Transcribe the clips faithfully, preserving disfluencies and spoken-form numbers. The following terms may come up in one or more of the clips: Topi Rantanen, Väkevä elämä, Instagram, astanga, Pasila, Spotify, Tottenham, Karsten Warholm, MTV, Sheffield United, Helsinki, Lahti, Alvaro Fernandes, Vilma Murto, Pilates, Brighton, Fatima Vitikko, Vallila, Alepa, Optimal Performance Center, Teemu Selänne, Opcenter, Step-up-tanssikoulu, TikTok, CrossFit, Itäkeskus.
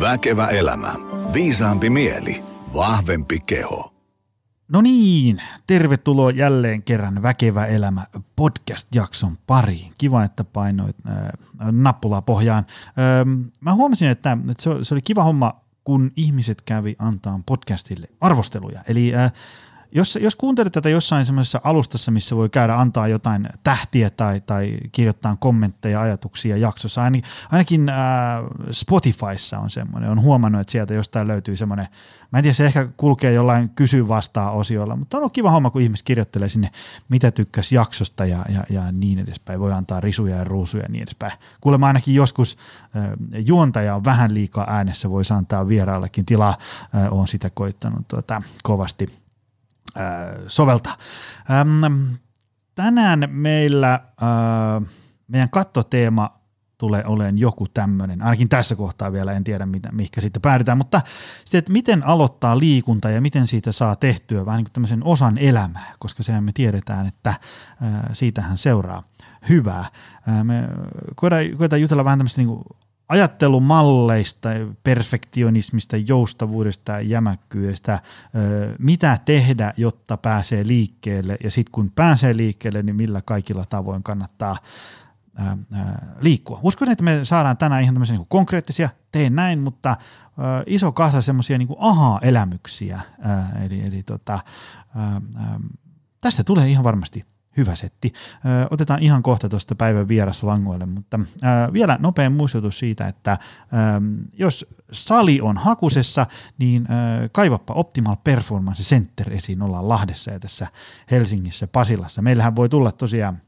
Väkevä elämä. Viisaampi mieli. Vahvempi keho. No niin, tervetuloa jälleen kerran Väkevä elämä podcast-jakson pariin. Kiva, että painoit äh, nappulaa pohjaan. Ähm, mä huomasin, että, että se, se oli kiva homma, kun ihmiset kävi antaa podcastille arvosteluja. Eli äh, Jos, jos kuuntelet tätä jossain semmoisessa alustassa, missä voi käydä antaa jotain tähtiä tai, tai kirjoittaa kommentteja, ajatuksia jaksossa, ainakin, ainakin äh, Spotifyssa on semmoinen, on huomannut, että sieltä jostain löytyy semmoinen, mä en tiedä, se ehkä kulkee jollain kysy vastaa osiolla, mutta on ollut kiva homma, kun ihmiset kirjoittelee sinne, mitä tykkäsi jaksosta ja, ja, ja niin edespäin, voi antaa risuja ja ruusuja ja niin edespäin. Kuulemma ainakin joskus äh, juontaja on vähän liikaa äänessä, voisi antaa vieraallakin tilaa, äh, olen sitä koittanut tuota, kovasti soveltaa. Tänään meillä meidän kattoteema tulee olemaan joku tämmöinen, ainakin tässä kohtaa vielä en tiedä, mihinkä siitä päädytään, mutta sitten, että miten aloittaa liikunta ja miten siitä saa tehtyä vähän niin kuin tämmöisen osan elämää, koska sehän me tiedetään, että siitähän seuraa hyvää. Me koetaan jutella vähän tämmöistä niin kuin ajattelumalleista, perfektionismista, joustavuudesta, jämäkkyydestä, mitä tehdä, jotta pääsee liikkeelle, ja sitten kun pääsee liikkeelle, niin millä kaikilla tavoin kannattaa liikkua. Uskon, että me saadaan tänään ihan tämmöisiä niin kuin konkreettisia, tee näin, mutta iso kasa semmoisia niin kuin aha-elämyksiä, eli, eli tota, tästä tulee ihan varmasti hyvä setti. Ö, otetaan ihan kohta tuosta päivän vieras langoille, mutta ö, vielä nopea muistutus siitä, että ö, jos sali on hakusessa, niin ö, kaivappa Optimal Performance Center esiin. Ollaan Lahdessa ja tässä Helsingissä Pasilassa. Meillähän voi tulla tosiaan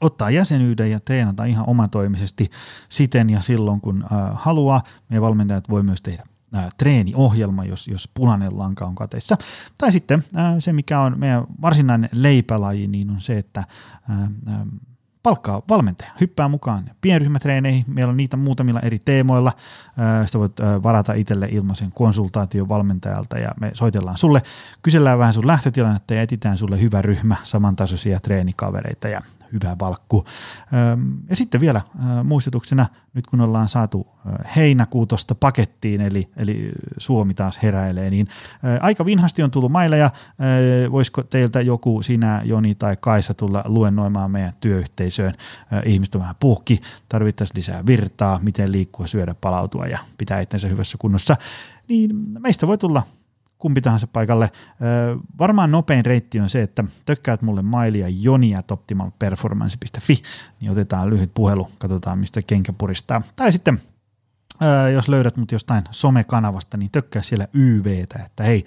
ottaa jäsenyyden ja treenata ihan omatoimisesti siten ja silloin, kun ö, haluaa. Meidän valmentajat voi myös tehdä treeniohjelma, jos, jos punainen lanka on kateissa. Tai sitten se, mikä on meidän varsinainen leipälaji, niin on se, että palkkaa valmentaja, hyppää mukaan pienryhmätreeneihin, meillä on niitä muutamilla eri teemoilla, sitä voit varata itselle ilmaisen konsultaation valmentajalta ja me soitellaan sulle, kysellään vähän sun lähtötilannetta ja etsitään sulle hyvä ryhmä, samantasoisia treenikavereita ja hyvä valkku. Ja sitten vielä muistutuksena, nyt kun ollaan saatu heinäkuutosta pakettiin, eli, eli Suomi taas heräilee, niin aika vinhasti on tullut maileja. Voisiko teiltä joku, sinä, Joni tai Kaisa, tulla luennoimaan meidän työyhteisöön? Ihmiset on vähän puhki, tarvittaisiin lisää virtaa, miten liikkua, syödä, palautua ja pitää itsensä hyvässä kunnossa. Niin meistä voi tulla kumpi tahansa paikalle. Varmaan nopein reitti on se, että tökkäät mulle mailia joni at optimal performance piste fi, niin otetaan lyhyt puhelu, katsotaan mistä kenkä puristaa. Tai sitten, jos löydät mut jostain somekanavasta, niin tökkää siellä Y V:tä, että hei,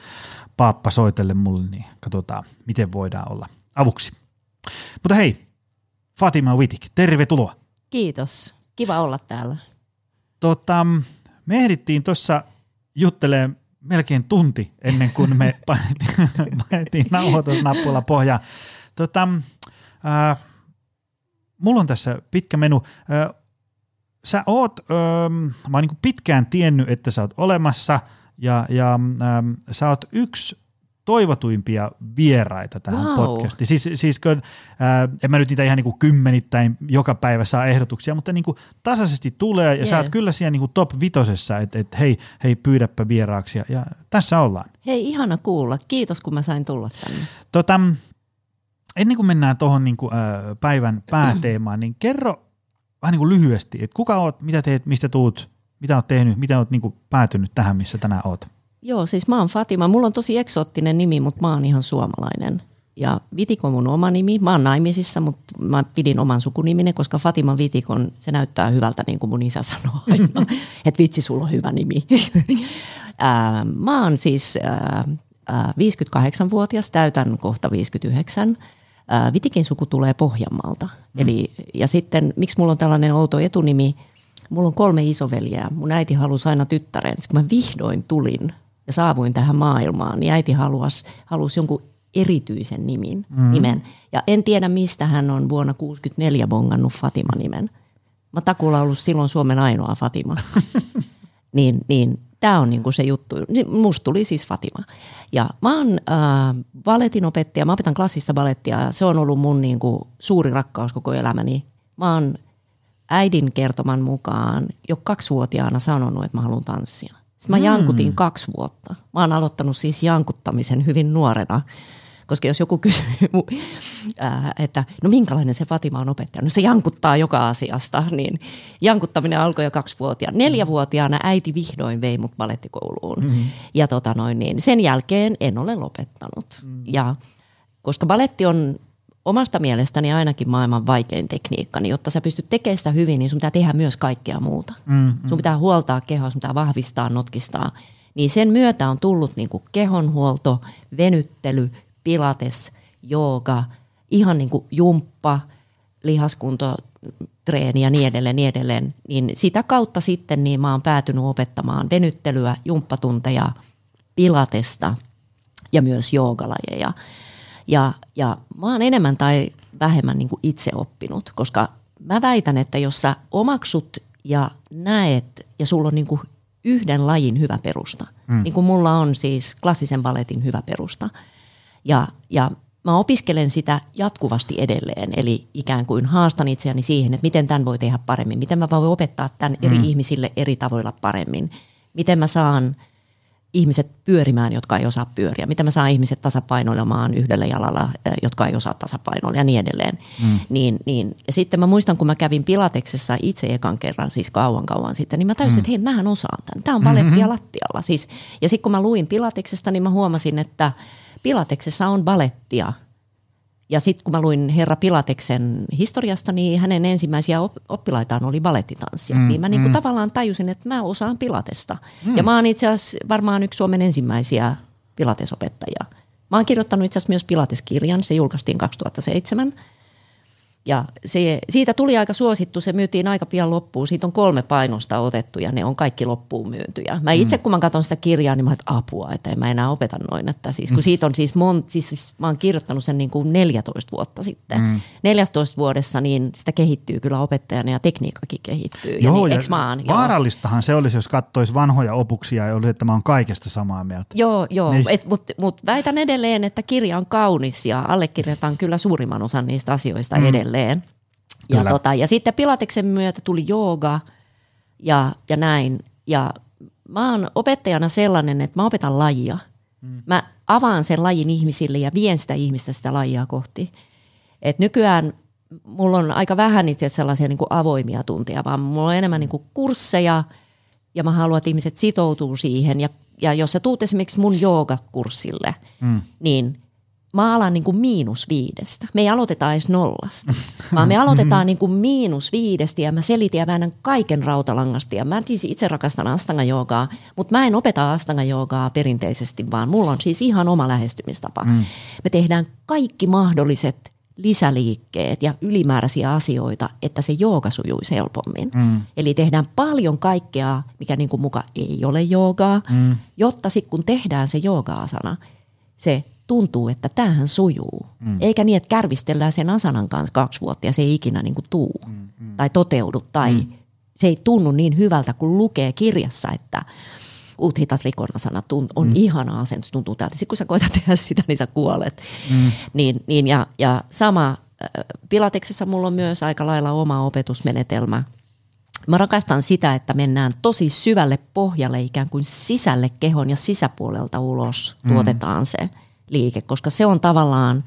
paappa soitelle mulle, niin katsotaan miten voidaan olla avuksi. Mutta hei, Fatima Vitikko, tervetuloa. Kiitos, kiva olla täällä. Tota, me ehdittiin tuossa juttelemaan melkein tunti ennen kuin me painettiin nauhoitusnappuilla pohjaan. Tota, äh, mulla on tässä pitkä menu. Äh, sä oot, ähm, mä oon niin kuin pitkään tiennyt, että sä oot olemassa ja, ja ähm, sä oot yksi toivotuimpia vieraita tähän wow. podcastiin. Siis, siis kun, ää, en mä nyt niitä ihan niin kuin kymmenittäin joka päivä saa ehdotuksia, mutta niin kuin tasaisesti tulee ja yeah. sä oot kyllä siellä niin kuin top vitosessa, että et, hei, hei pyydäpä vieraaksi ja, ja tässä ollaan. Hei, ihana kuulla. Kiitos kun mä sain tulla tänne. Tota, ennen kuin mennään tuohon niin kuin, ää, päivän pääteemaan, niin kerro vähän niin kuin lyhyesti, että kuka oot, mitä teet, mistä tuut, mitä oot tehnyt, mitä oot niin kuin päätynyt tähän, missä tänään oot? Joo, siis mä oon Fatima. Mulla on tosi eksoottinen nimi, mutta mä oon ihan suomalainen. Ja Vitikko on mun oma nimi. Mä oon naimisissa, mutta mä pidin oman sukuniminen, koska Fatima Vitikko, se näyttää hyvältä, niin kuin mun isä sanoo. Että vitsi, sulla on hyvä nimi. Mä oon siis viisikymmentäkahdeksanvuotias, täytän kohta viisikymmentäyhdeksän. Vitikin suku tulee Pohjanmaalta. Mm. Eli, ja sitten, miksi mulla on tällainen outo etunimi? Mulla on kolme isoveljeä. Mun äiti halusi aina tyttären. Kun mä vihdoin tulin ja saavuin tähän maailmaan, niin äiti halusi, halusi jonkun erityisen nimin, mm. nimen. Ja en tiedä, mistä hän on vuonna tuhatyhdeksänsataakuusikymmentäneljä bongannut Fatima-nimen. Mä takuulla ollut silloin Suomen ainoa Fatima. niin, niin, tää on niinku se juttu. Musta tuli siis Fatima. Ja mä oon äh, baletinopettaja, mä opetan klassista balettia. Se on ollut mun niinku suuri rakkaus koko elämäni. Mä oon äidin kertoman mukaan jo kaksivuotiaana sanonut, että mä haluan tanssia. Sitten mä mm. jankutin kaksi vuotta. Mä oon aloittanut siis jankuttamisen hyvin nuorena. Koska jos joku kysyy, että no minkälainen se Fatima on opettaja, no se jankuttaa joka asiasta, niin jankuttaminen alkoi jo kaksivuotiaana. Neljävuotiaana äiti vihdoin vei mut balettikouluun. Mm-hmm. Ja tota noin, niin sen jälkeen en ole lopettanut. Mm. Ja koska baletti on omasta mielestäni ainakin maailman vaikein tekniikka, niin jotta sä pystyt tekemään sitä hyvin, niin sun pitää tehdä myös kaikkea muuta. Mm-hmm. Sun pitää huoltaa kehoa, sun pitää vahvistaa, notkistaa. Niin sen myötä on tullut niin kuin kehonhuolto, venyttely, pilates, jooga, ihan niin kuin jumppa, lihaskuntotreeni ja niin edelleen, niin edelleen. Niin sitä kautta sitten niin mä oon päätynyt opettamaan venyttelyä, jumppatunteja, pilatesta ja myös joogalajeja. Ja, ja mä oon enemmän tai vähemmän niin kuin itse oppinut, koska mä väitän, että jos sä omaksut ja näet ja sulla on niin kuin yhden lajin hyvä perusta, mm. niin kuin mulla on siis klassisen baletin hyvä perusta, Ja, ja mä opiskelen sitä jatkuvasti edelleen, eli ikään kuin haastan itseäni siihen, että miten tämän voi tehdä paremmin, miten mä voin opettaa tämän eri mm. ihmisille eri tavoilla paremmin, miten mä saan ihmiset pyörimään, jotka ei osaa pyöriä, miten mä saan ihmiset tasapainoilemaan yhdellä jalalla, jotka ei osaa tasapainoilla ja niin edelleen. Mm. Niin, niin. Ja sitten mä muistan, kun mä kävin Pilateksessa itse ekan kerran, siis kauan kauan sitten, niin mä täysin, mm. että hei, mähän osaan tämän, tämä on balettia lattialla. Siis, ja sitten kun mä luin Pilateksesta, niin mä huomasin, että Pilateksessa on balettia. Ja sitten kun mä luin herra Pilateksen historiasta, niin hänen ensimmäisiä oppilaitaan oli balettitanssia. Mm, niin mä niinku mm. tavallaan tajusin, että mä osaan pilatesta. Mm. Ja mä oon itse asiassa varmaan yksi Suomen ensimmäisiä pilatesopettajia. Mä oon kirjoittanut itse asiassa myös pilateskirjan, se julkaistiin kaksituhattaseitsemän. Ja se, siitä tuli aika suosittu, se myytiin aika pian loppuun. Siitä on kolme painosta otettu ja ne on kaikki loppuun myyntyjä. Mä itse kun mä katson sitä kirjaa, niin mä ajattelin apua, että en mä enää opeta noin. Että siis, kun siitä on siis, mon, siis mä oon kirjoittanut sen niin kuin neljätoista vuotta sitten. Mm. neljätoista vuodessa niin sitä kehittyy kyllä opettajana ja tekniikkakin kehittyy. Joo, ja niin, eks mä oon, vaarallistahan joo. Se olisi, jos katsoisi vanhoja opuksia ja olisi, että mä oon kaikesta samaa mieltä. Joo, joo. Niin. Mutta mut väitän edelleen, että kirja on kaunis ja allekirjoitan kyllä suurimman osan niistä asioista mm. edelleen. Ja, tota, ja sitten Pilateksen myötä tuli jooga ja, ja näin. Ja mä oon opettajana sellainen, että mä opetan lajia. Mm. Mä avaan sen lajin ihmisille ja vien sitä ihmistä sitä lajia kohti. Et nykyään mulla on aika vähän itse sellaisia niin kuin avoimia tunteja, vaan mulla on enemmän niin kuin kursseja ja mä haluan, että ihmiset sitoutuu siihen. Ja, ja jos sä tuut esimerkiksi mun joogakurssille, mm. niin mä alan niin kuin miinus viidestä. Me ei aloiteta edes nollasta, vaan me aloitetaan niin kuin miinus viidestä ja mä selitin ja väännän kaiken rautalangasta. Ja mä itse rakastan astanga-joogaa, mutta mä en opeta astanga-joogaa perinteisesti, vaan mulla on siis ihan oma lähestymistapa. Mm. Me tehdään kaikki mahdolliset lisäliikkeet ja ylimääräisiä asioita, että se jooga sujuisi helpommin. Mm. Eli tehdään paljon kaikkea, mikä niin kuin muka ei ole joogaa, mm. jotta sitten kun tehdään se jooga-asana, se tuntuu, että tämähän sujuu. Mm. Eikä niin, että kärvistellään sen asanan kanssa kaksi vuotta ja se ei ikinä niin kuin tuu mm, mm. tai toteudu. Tai mm. se ei tunnu niin hyvältä, kun lukee kirjassa, että uthitat rikonasana on mm. ihana asentus, tuntuu täältä. Sitten kun sä koetat tehdä sitä, niin sä kuolet. Mm. Niin, niin ja, ja sama Pilateksessa mulla on myös aika lailla oma opetusmenetelmä. Mä rakastan sitä, että mennään tosi syvälle pohjalle ikään kuin sisälle kehon ja sisäpuolelta ulos mm. tuotetaan se liike, koska se on tavallaan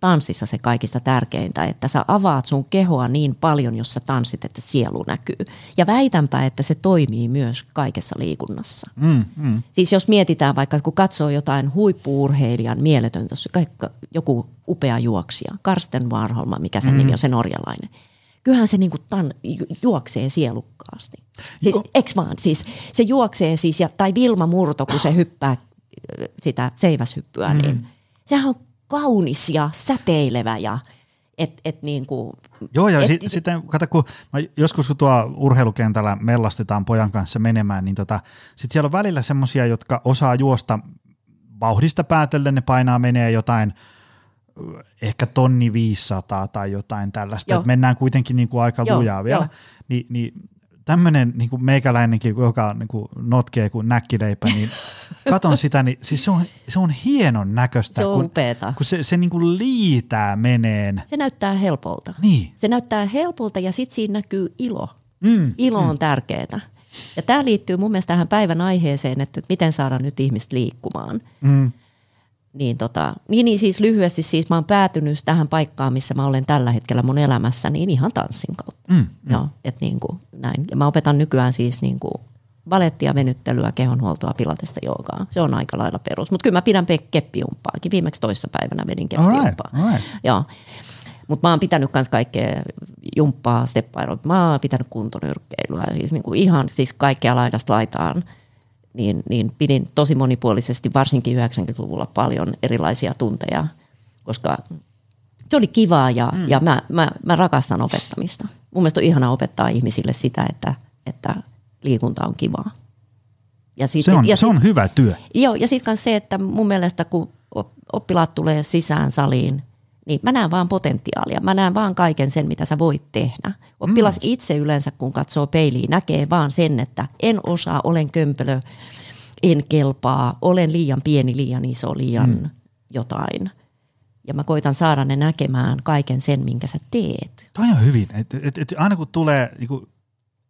tanssissa se kaikista tärkeintä, että sä avaat sun kehoa niin paljon, jos sä tanssit, että sielu näkyy. Ja väitänpä, että se toimii myös kaikessa liikunnassa. Mm, mm. Siis jos mietitään vaikka, kun katsoo jotain huippu-urheilijan mieletöntä, joku upea juoksija, Karsten Warholm, mikä sen mm. nimi on, se norjalainen. Kyllähän se niinku tan, ju, juoksee sielukkaasti. Siis, eks vaan, siis se juoksee siis, ja, tai Vilma Murto, kun se hyppää sitä seiväshyppyä, niin mm. sehän on kaunis ja säteilevä ja et, et niin kuin. Joo, ja et, sit, sit, sitten kato, kun joskus kun tuo urheilukentällä mellastetaan pojan kanssa menemään, niin tota, sit siellä on välillä semmoisia, jotka osaa juosta vauhdista päätellen, ne painaa menee jotain ehkä tonni viisisataa tai jotain tällaista, että mennään kuitenkin niin kuin aika lujaa vielä, jo. Ni, niin tämmöinen niin kuin meikäläinenkin, joka on niin kuin notkee kuin näkkileipä, niin katon sitä, niin siis se on, se on hienon näköistä. Se on kun, kun se, se niin kuin liitää meneen. Se näyttää helpolta. Niin. Se näyttää helpolta ja sitten siinä näkyy ilo. Mm, ilo mm. on tärkeää. Ja tämä liittyy mun mielestä tähän päivän aiheeseen, että miten saada nyt ihmiset liikkumaan. Mm. Niin, tota, niin, niin siis lyhyesti siis mä oon päätynyt tähän paikkaan, missä mä olen tällä hetkellä mun elämässä, niin ihan tanssin kautta. Mm, mm. Joo, et niin kuin näin. Ja mä opetan nykyään siis niin kuin balettia, venyttelyä, kehonhuoltoa, pilatesta, joogaa. Se on aika lailla perus. Mutta kyllä mä pidän keppijumppaakin. Viimeksi toissapäivänä vedin keppijumppaa. All right, all right. Joo. Mutta mä oon pitänyt myös kaikkea jumppaa, step-aerobia. Mä oon pitänyt kuntonyrkkeilyä. Siis niin kuin ihan siis kaikkea laidasta laitaan. Niin, niin pidin tosi monipuolisesti, varsinkin yhdeksänkymmentäluvulla paljon erilaisia tunteja, koska se oli kivaa ja, mm. ja mä, mä, mä rakastan opettamista. Mun mielestä on ihanaa opettaa ihmisille sitä, että, että liikunta on kivaa. Ja sit, se on, ja sit, se on hyvä työ. Joo, ja sitten myös se, että mun mielestä kun oppilaat tulee sisään saliin, niin mä näen vaan potentiaalia. Mä näen vaan kaiken sen, mitä sä voit tehdä. Oppilas mm. itse yleensä, kun katsoo peiliin, näkee vaan sen, että en osaa, olen kömpelö, en kelpaa, olen liian pieni, liian iso, liian mm. jotain. Ja mä koitan saada ne näkemään kaiken sen, minkä sä teet. Toi on hyvin. Et, et, et aina kun tulee niinku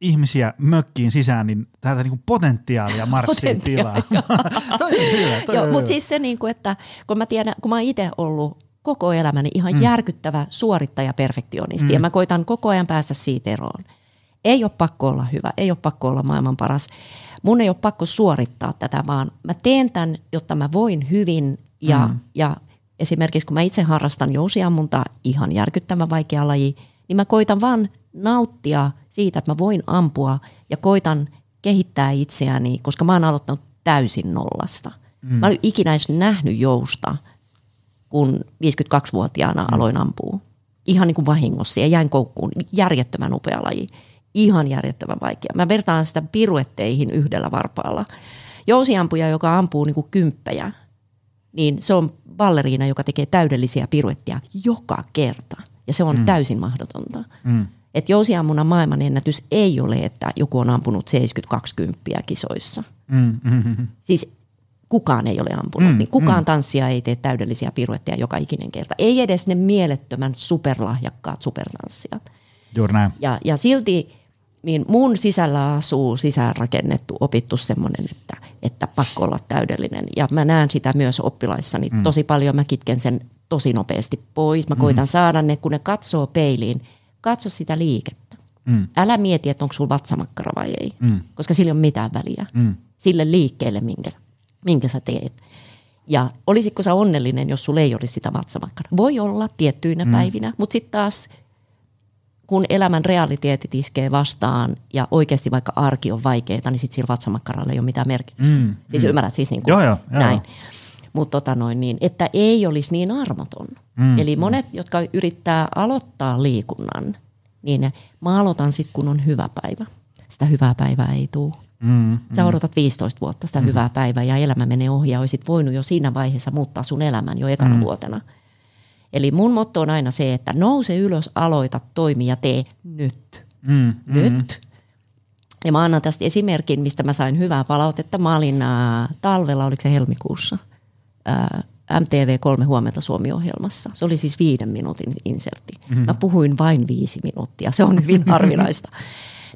ihmisiä mökkiin sisään, niin täältä niinku potentiaalia marssii tilaa. Toi on hyvä. Toi joo, on mutta hyvä. Siis se, niinku, että kun mä tiedän, kun mä oon itse ollut koko elämäni ihan mm. järkyttävä suorittaja-perfektionisti mm. ja mä koitan koko ajan päästä siitä eroon. Ei ole pakko olla hyvä, ei ole pakko olla maailman paras. Mun ei ole pakko suorittaa tätä, vaan mä teen tämän, jotta mä voin hyvin ja, mm. ja esimerkiksi kun mä itse harrastan jousiammuntaa, ihan järkyttävän vaikea laji, niin mä koitan vaan nauttia siitä, että mä voin ampua ja koitan kehittää itseäni, koska mä oon aloittanut täysin nollasta. Mm. Mä en ole ikinä edes nähnyt jousta, kun viisikymmentäkaksivuotiaana aloin ampua. Ihan niin kuin vahingossa ja jäin koukkuun. Järjettömän upea laji. Ihan järjettömän vaikea. Mä vertaan sitä piruetteihin yhdellä varpaalla. Jousiampuja, joka ampuu niin kuin kymppejä, niin se on balleriina, joka tekee täydellisiä piruettia joka kerta. Ja se on mm. täysin mahdotonta. Mm. Et jousiammunnan maailmanennätys ei ole, että joku on ampunut seitsemänkymmentäkaksi kymppiä kisoissa. Mm. Mm-hmm. Siis kukaan ei ole ampunut, mm, niin kukaan mm. tanssia ei tee täydellisiä piruetteja joka ikinen kerta. Ei edes ne mielettömän superlahjakkaat supertanssijat. Juuri näin. Ja, ja silti niin mun sisällä asuu sisäänrakennettu, opittu semmoinen, että, että pakko olla täydellinen. Ja mä näen sitä myös oppilaissani mm. tosi paljon. Mä kitken sen tosi nopeasti pois. Mä koitan mm. saada ne, kun ne katsoo peiliin, katso sitä liikettä. Mm. Älä mieti, että onko sulla vatsamakkara vai ei, mm. koska sillä ei ole mitään väliä. Mm. Sille liikkeelle, minkä minkä sä teet. Ja olisitko sä onnellinen, jos sulla ei olisi sitä vatsamakkaraa? Voi olla tiettyinä mm. päivinä, mutta sitten taas, kun elämän realiteetit iskee vastaan ja oikeasti vaikka arki on vaikeaa, niin sitten sillä vatsamakkaralla ei ole mitään merkitystä. Mm. Siis mm. ymmärrät siis niin kuin joo, joo, näin. Joo. Mut tota noin niin, että ei olisi niin armoton. Mm. Eli monet, jotka yrittää aloittaa liikunnan, niin mä aloitan sitten, kun on hyvä päivä. Sitä hyvää päivää ei tule. Mm, mm. Sä odotat viisitoista vuotta sitä mm. hyvää päivää ja elämä menee ohi ja olisit voinut jo siinä vaiheessa muuttaa sun elämän jo ekana mm. vuotena. Eli mun motto on aina se, että nouse ylös, aloita, toimi ja tee nyt. Mm, nyt. Mm. Ja mä annan tästä esimerkin, mistä mä sain hyvää palautetta. Mä olin ä, talvella, oliko se helmikuussa, ä, M T V kolme Huomenta Suomi-ohjelmassa. Se oli siis viiden minuutin insertti. Mm. Mä puhuin vain viisi minuuttia, se on hyvin harvinaista.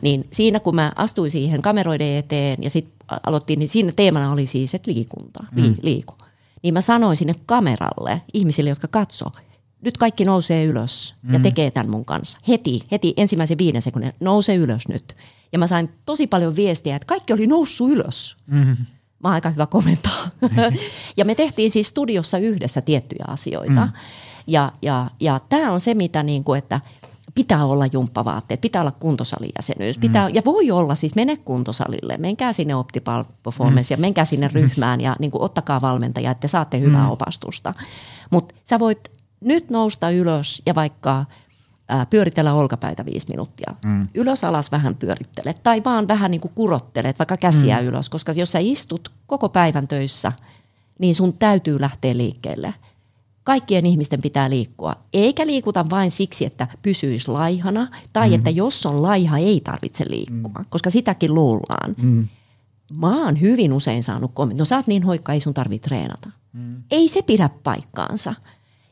Niin siinä kun mä astuin siihen kameroiden eteen ja sitten aloittiin, niin siinä teemana oli siis, että liikunta, li, liiku. Niin mä sanoin sinne kameralle, ihmisille, jotka katsoo, nyt kaikki nousee ylös ja tekee tämän mun kanssa. Heti, heti ensimmäisen viiden sekunnin, nouse ylös nyt. Ja mä sain tosi paljon viestiä, että kaikki oli noussut ylös. Mm. Mä oon aika hyvä komentaa. Ja me tehtiin siis studiossa yhdessä tiettyjä asioita. Mm. Ja, ja, ja tää on se, mitä niinku, että pitää olla jumppavaatteet, pitää olla kuntosalijäsenyys, pitää, mm. ja voi olla siis mene kuntosalille, menkää sinne Optimal Performance mm. ja menkää sinne ryhmään ja niin kuin, ottakaa valmentaja, että saatte hyvää mm. opastusta. Mutta sä voit nyt nousta ylös ja vaikka ää, pyöritellä olkapäitä viisi minuuttia. Mm. Ylös alas vähän pyörittelet tai vaan vähän niin kuin kurottelet vaikka käsiä mm. ylös, koska jos sä istut koko päivän töissä, niin sun täytyy lähteä liikkeelle. kaikkien ihmisten pitää liikkua. Eikä liikuta vain siksi, että pysyisi laihana tai mm. että jos on laiha, ei tarvitse liikkua, mm. koska sitäkin luullaan. Mm. Mä oon hyvin usein saanut kommentin, no sä oot niin hoikka, ei sun tarvitse treenata. Mm. Ei se pidä paikkaansa.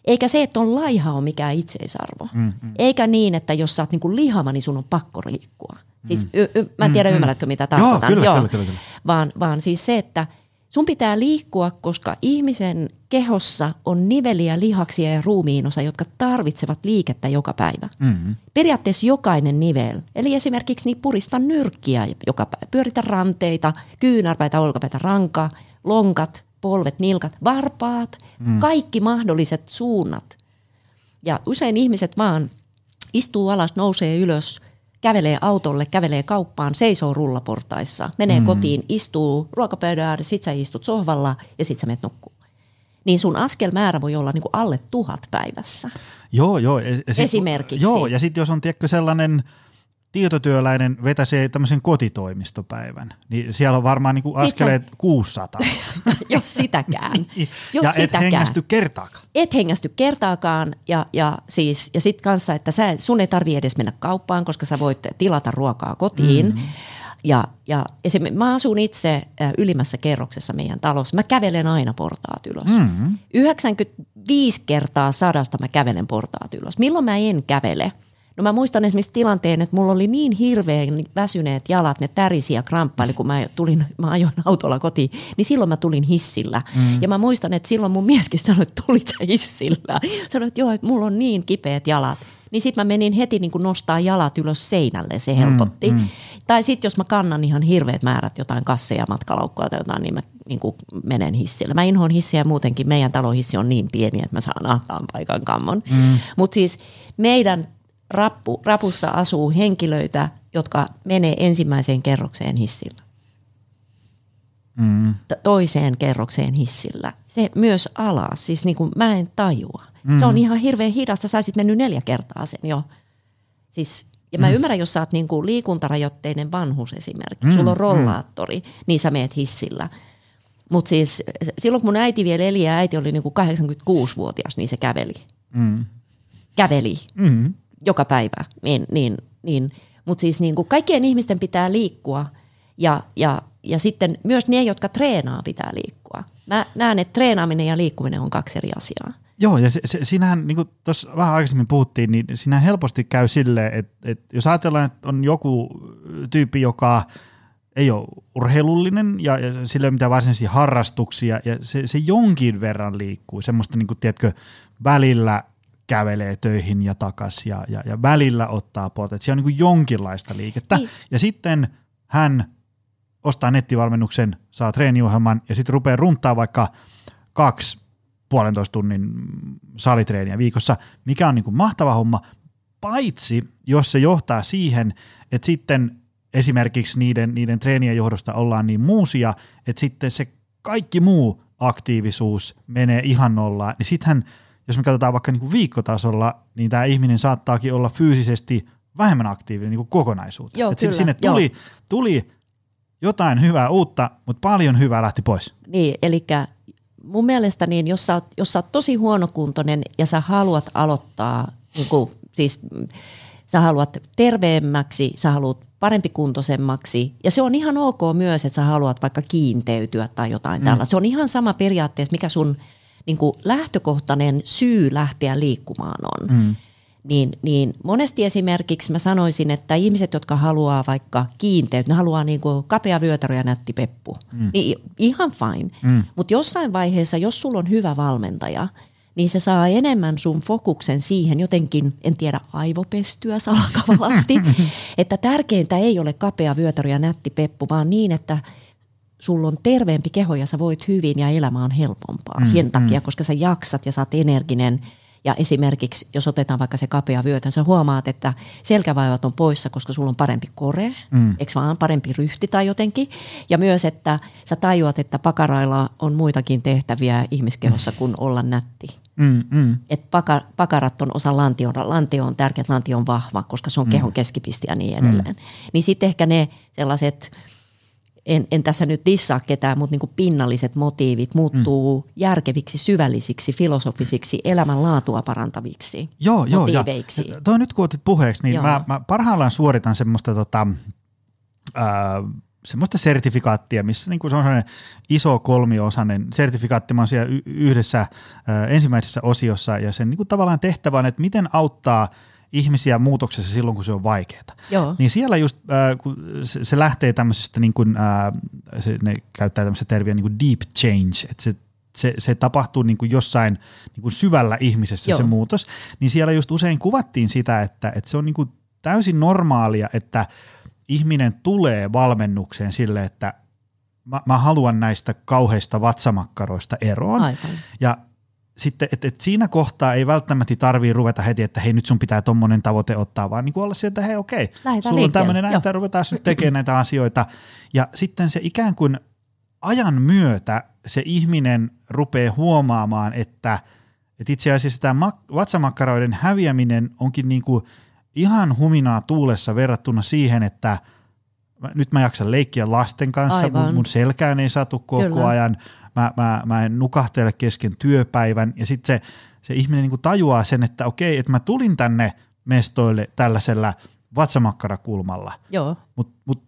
Eikä se, että on laiha, ole mikään itseisarvo. Mm. Mm. Eikä niin, että jos sä oot niinku lihava, niin sun on pakko liikkua. Siis, y- y- mä en tiedä, mm. ymmärrätkö mitä tarkoitan. Joo, kyllä, Joo. Kyllä, kyllä, kyllä. Vaan, vaan siis se, että sun pitää liikkua, koska ihmisen kehossa on niveliä, lihaksia ja ruumiinosa, jotka tarvitsevat liikettä joka päivä. Mm-hmm. Periaatteessa jokainen nivel, eli esimerkiksi niin purista nyrkkiä joka päivä, pyöritä ranteita, kyynärpäitä, olkapäitä, rankaa, lonkat, polvet, nilkat, varpaat, mm. kaikki mahdolliset suunnat. Ja usein ihmiset vaan istuu alas, nousee ylös, kävelee autolle, kävelee kauppaan, seisoo rullaportaissa, menee mm. kotiin, istuu ruokapöydän ääressä, sit sä istut sohvalla ja sit sä menet nukkumaan. Niin sun askelmäärä voi olla niinku alle tuhat päivässä. Joo, joo. Ja sit, esimerkiksi. Joo, ja sitten jos on tiedätkö sellainen tietotyöläinen vetäsee tämmöisen kotitoimistopäivän, niin siellä on varmaan niinku askeleet sä... kuusisataa. Jos sitäkään. Niin. Jos ja sitäkään. Et hengästy kertaakaan. Et hengästy kertaakaan ja, ja, siis, ja sitten kanssa, että sä, sun ei tarvitse edes mennä kauppaan, koska sä voit tilata ruokaa kotiin. Mm-hmm. Ja, ja esim. Mä asun itse ylimmässä kerroksessa meidän talossa. Mä kävelen aina portaat ylös. Mm-hmm. yhdeksänkymmentäviisi kertaa sadasta mä kävelen portaat ylös. Milloin mä en kävele? No mä muistan esimerkiksi tilanteen, että mulla oli niin hirveän väsyneet jalat, ne tärisi ja kramppaili, kun mä, tulin, mä ajoin autolla kotiin, niin silloin mä tulin hissillä. Mm. Ja mä muistan, että silloin mun mieskin sanoi, että tulit sä hissillä. Sanoi, että joo, että mulla on niin kipeät jalat. Niin sit mä menin heti niin kuin nostaa jalat ylös seinälle, se helpotti. Mm, mm. Tai sit jos mä kannan ihan hirveät määrät jotain kasseja, matkalaukkoa tai jotain, niin mä niin kuin menen hissillä. Mä inhoon hissiä muutenkin, meidän talohissi on niin pieni, että mä saan ahtaan paikan kammon. Mm. Mutta siis meidän... Rappu, rapussa asuu henkilöitä, jotka menee ensimmäiseen kerrokseen hissillä. Mm. Toiseen kerrokseen hissillä. Se myös alas, siis niin kuin mä en tajua. Mm. Se on ihan hirveän hidasta, sä olisit mennyt neljä kertaa sen jo. Siis, ja mä mm. ymmärrän, jos sä oot niin kuin liikuntarajoitteinen vanhus esimerkiksi, mm. sulla on rollaattori, niin sä meet hissillä. Mutta siis silloin kun mun äiti vielä eli ja äiti oli niin kuin kahdeksankymmentäkuusivuotias, niin se käveli. Mm. Käveli. Mm. Joka päivä, niin, niin, niin. Mutta siis niin kuin kaikkien ihmisten pitää liikkua ja, ja, ja sitten myös ne, jotka treenaa, pitää liikkua. Mä näen, että treenaaminen ja liikkuminen on kaksi eri asiaa. Joo, ja se, se, siinähän, niin kuin tuossa vähän aikaisemmin puhuttiin, niin siinähän helposti käy silleen, että, että jos ajatellaan, että on joku tyyppi, joka ei ole urheilullinen ja, ja sillä ei ole mitään varsinaisia harrastuksia ja se, se jonkin verran liikkuu, semmoista niin kuin, tiedätkö, välillä kävelee töihin ja takaisin ja, ja, ja välillä ottaa potet. Se on niin kuin jonkinlaista liikettä. Niin. Ja sitten hän ostaa nettivalmennuksen, saa treeniohjelman ja sitten rupeaa runtaa vaikka kaksi puolentoista tunnin salitreeniä viikossa, mikä on niin kuin mahtava homma, paitsi jos se johtaa siihen, että sitten esimerkiksi niiden, niiden treenien johdosta ollaan niin muusia, että sitten se kaikki muu aktiivisuus menee ihan nollaan, niin sittenhän jos me katsotaan vaikka niin kuin viikkotasolla, niin tämä ihminen saattaakin olla fyysisesti vähemmän aktiivinen niin kuin kokonaisuuteen. Joo, kyllä, sinne tuli, jo. tuli jotain hyvää uutta, mutta paljon hyvää lähti pois. Niin, eli mun mielestä niin, jos, sä oot, jos sä oot tosi huonokuntoinen ja sä haluat aloittaa, niin kuin, siis sä haluat terveemmäksi, sä haluat parempikuntoisemmaksi ja se on ihan ok myös, että sä haluat vaikka kiinteytyä tai jotain mm. tällaista. Se on ihan sama periaatteessa, mikä sun... Niin kuin lähtökohtainen syy lähteä liikkumaan on, mm. niin, niin monesti esimerkiksi mä sanoisin, että ihmiset, jotka haluaa vaikka kiinteyt, ne haluaa niin kuin kapea vyötärö ja nätti peppu, mm. niin ihan fine. Mm. Mutta jossain vaiheessa, jos sulla on hyvä valmentaja, niin se saa enemmän sun fokuksen siihen jotenkin, en tiedä, aivopestyä salakavalasti, että tärkeintä ei ole kapea vyötärö ja nätti peppu, vaan niin, että sulla on terveempi keho ja sä voit hyvin ja elämä on helpompaa mm, sen takia, mm. koska sä jaksat ja sä oot energinen. Ja esimerkiksi, jos otetaan vaikka se kapea vyötä, sä huomaat, että selkävaivat on poissa, koska sulla on parempi kore, mm. eikö vaan parempi ryhti tai jotenkin. Ja myös, että sä tajuat, että pakarailla on muitakin tehtäviä ihmiskehossa kuin olla nätti. Mm, mm. Että paka, pakarat on osa lantiota, lantio on tärkeä, lantio on vahva, koska se on mm. kehon keskipiste ja niin edelleen. Mm. Niin sitten ehkä ne sellaiset... en, en tässä nyt dissaa ketään, mutta niin kuin pinnalliset motiivit muuttuu mm. järkeviksi, syvällisiksi, filosofisiksi, elämänlaatua parantaviksi joo, motiiveiksi. Joo, ja toi nyt kun otit puheeksi, niin mä, mä parhaillaan suoritan semmoista, tota, äh, semmoista sertifikaattia, missä niin kuin se on sellainen iso kolmiosainen sertifikaatti. Mä oon siellä yhdessä äh, ensimmäisessä osiossa, ja sen niin kuin tavallaan tehtävä on, että miten auttaa ihmisiä muutoksessa silloin, kun se on vaikeaa. Joo. Niin siellä just, äh, kun se, se lähtee tämmöisestä, niin kuin, äh, se, ne käyttää tämmöistä terviä niin kuin deep change, että se, se, se tapahtuu niin kuin jossain niin kuin syvällä ihmisessä Joo. se muutos, niin siellä just usein kuvattiin sitä, että, että se on niin kuin täysin normaalia, että ihminen tulee valmennukseen sille, että mä, mä haluan näistä kauheista vatsamakkaroista eroon. Aivan. Ja sitten, että et siinä kohtaa ei välttämättä tarvii ruveta heti, että hei nyt sun pitää tommonen tavoite ottaa, vaan niin kuin olla sieltä, hei okei, Lähdetään sulla on tämmöinen näitä, ruvetaan nyt tekemään näitä asioita. Ja sitten se ikään kuin ajan myötä se ihminen rupeaa huomaamaan, että, että itse asiassa tämä vatsamakkaroiden häviäminen onkin niin kuin ihan huminaa tuulessa verrattuna siihen, että nyt mä jaksan leikkiä lasten kanssa, mun, mun selkään ei satu koko Kyllä. ajan. Mä, mä, mä en nukahtele kesken työpäivän, ja sitten se, se ihminen niinku tajuaa sen, että okei, että mä tulin tänne mestoille tällaisella vatsamakkarakulmalla, mutta mut,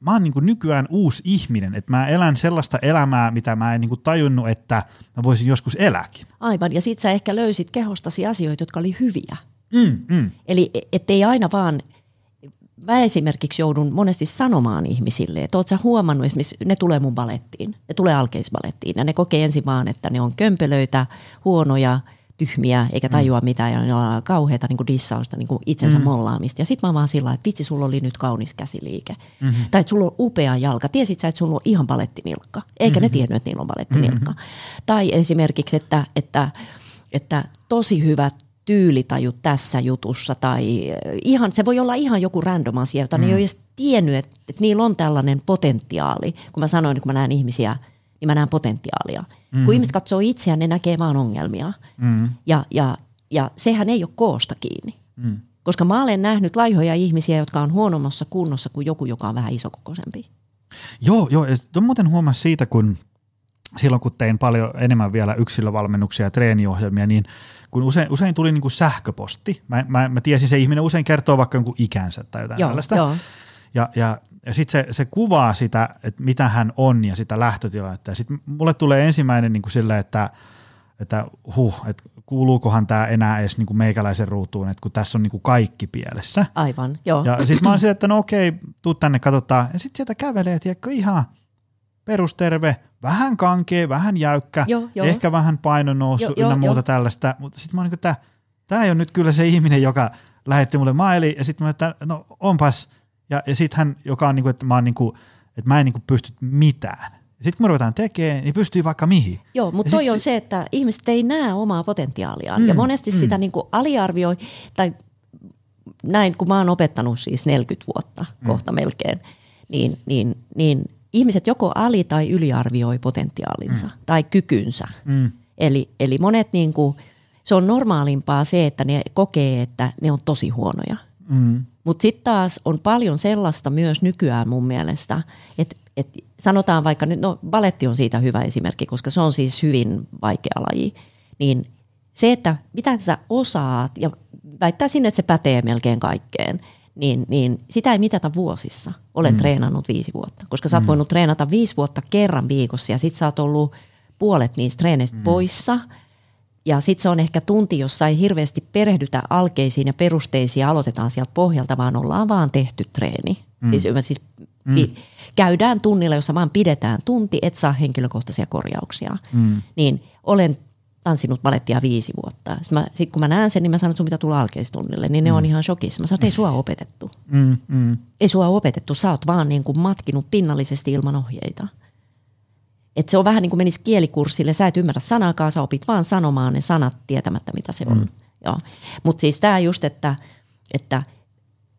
mä oon niinku nykyään uusi ihminen, että mä elän sellaista elämää, mitä mä en niinku tajunnut, että mä voisin joskus elääkin. Aivan, ja sit sä ehkä löysit kehostasi asioita, jotka oli hyviä. Mm, mm. Eli ettei aina vaan... Mä esimerkiksi joudun monesti sanomaan ihmisille, että oot sä huomannut esimerkiksi, ne tulee mun balettiin, ne tulee alkeisbalettiin ja ne kokee ensin vaan, että ne on kömpelöitä, huonoja, tyhmiä, eikä tajua mm. mitään ja ne on kauheata niin kuin dissausta, niin kuin itsensä mm. mollaamista. Ja sit mä vaan sillä lailla, että vitsi, sulla oli nyt kaunis käsiliike. Mm-hmm. Tai että sulla on upea jalka, tiesit sä, että sulla on ihan balettinilkka, eikä mm-hmm. ne tiennyt, että niillä on balettinilkka. Mm-hmm. Tai esimerkiksi, että, että, että tosi hyvät tyylitaju tässä jutussa tai ihan, se voi olla ihan joku random asia, jota mm. ne ei ole edes tiennyt, että, että niillä on tällainen potentiaali. Kun mä sanoin, että kun mä näen ihmisiä, niin mä näen potentiaalia. Mm. Kun ihmiset katsoo itseään, ne näkee vaan ongelmia. Mm. Ja, ja, ja sehän ei ole koosta kiinni. Mm. Koska mä olen nähnyt laihoja ihmisiä, jotka on huonommassa kunnossa kuin joku, joka on vähän isokokoisempi. Joo, joo. Tuon muuten huomasi siitä, kun silloin kun tein paljon enemmän vielä yksilövalmennuksia ja treeniohjelmia, niin kun usein, usein tuli niin kuin sähköposti. Mä, mä, mä tiesin, se ihminen usein kertoo vaikka jonkun ikänsä tai jotain joo, tällaista. Joo. Ja, ja, ja sitten se, se kuvaa sitä, että mitä hän on ja sitä lähtötilannetta. Ja sitten mulle tulee ensimmäinen niin kuin sille, että, että huh, että kuuluukohan tämä enää edes niin kuin meikäläisen ruutuun, että kun tässä on niin kuin kaikki pielessä. Aivan, joo. Ja sitten mä oon sille, että no okei, tuu tänne, katsotaan. Ja sitten sieltä kävelee, tiedätkö, ihan perusterve, vähän kankea, vähän jäykkä, joo, joo. ehkä vähän painon noussut ynnä muuta jo. tällaista, mutta sitten mä oon niin, tämä ei ole nyt kyllä se ihminen, joka lähetti mulle mailiin, ja sitten mä että no onpas, ja, ja sitten hän, joka on niin kuin, että mä, oon niin kuin, että mä en niin kuin pysty mitään. Sitten kun me ruvetaan tekemään, niin pystyy vaikka mihin. Joo, mutta toi sit... on se, että ihmiset ei näe omaa potentiaaliaan, mm, ja monesti mm. sitä niin kuin aliarvioi, tai näin, kun mä oon opettanut siis neljäkymmentä vuotta mm. kohta melkein, niin, niin, niin ihmiset joko ali- tai yliarvioi potentiaalinsa mm. tai kykynsä. Mm. Eli, eli monet, niin kuin, se on normaalimpaa se, että ne kokee, että ne on tosi huonoja. Mm. Mutta sitten taas on paljon sellaista myös nykyään mun mielestä, että et sanotaan vaikka nyt, no baletti on siitä hyvä esimerkki, koska se on siis hyvin vaikea laji. Niin se, että mitä sä osaat, ja väittäisin, että se pätee melkein kaikkeen, Niin, niin sitä ei mitata vuosissa. Olen mm. treenannut viisi vuotta, koska sä oot mm. voinut treenata viisi vuotta kerran viikossa ja sit sä oot ollut puolet niistä treeneistä mm. poissa. Ja sit se on ehkä tunti, jossa ei hirveästi perehdytä alkeisiin ja perusteisiin ja aloitetaan sieltä pohjalta, vaan ollaan vaan tehty treeni. Mm. Siis, siis mm. i, käydään tunnilla, jossa vaan pidetään tunti, et saa henkilökohtaisia korjauksia. Mm. Niin olen tanssinut balettia viisi vuotta. Sitten sit kun mä näen sen, niin mä sanon, että sun pitää tulla alkeistunnille. Niin ne mm. on ihan shokissa. Mä sanon, että ei sua opetettu. Mm, mm. Ei sua opetettu. Sä oot vaan niin kuin matkinut pinnallisesti ilman ohjeita. Et se on vähän niin kuin menisi kielikurssille. Sä et ymmärrä sanaakaan. Sä opit vaan sanomaan ne sanat tietämättä, mitä se on. Mm. Mutta siis tää just, että, että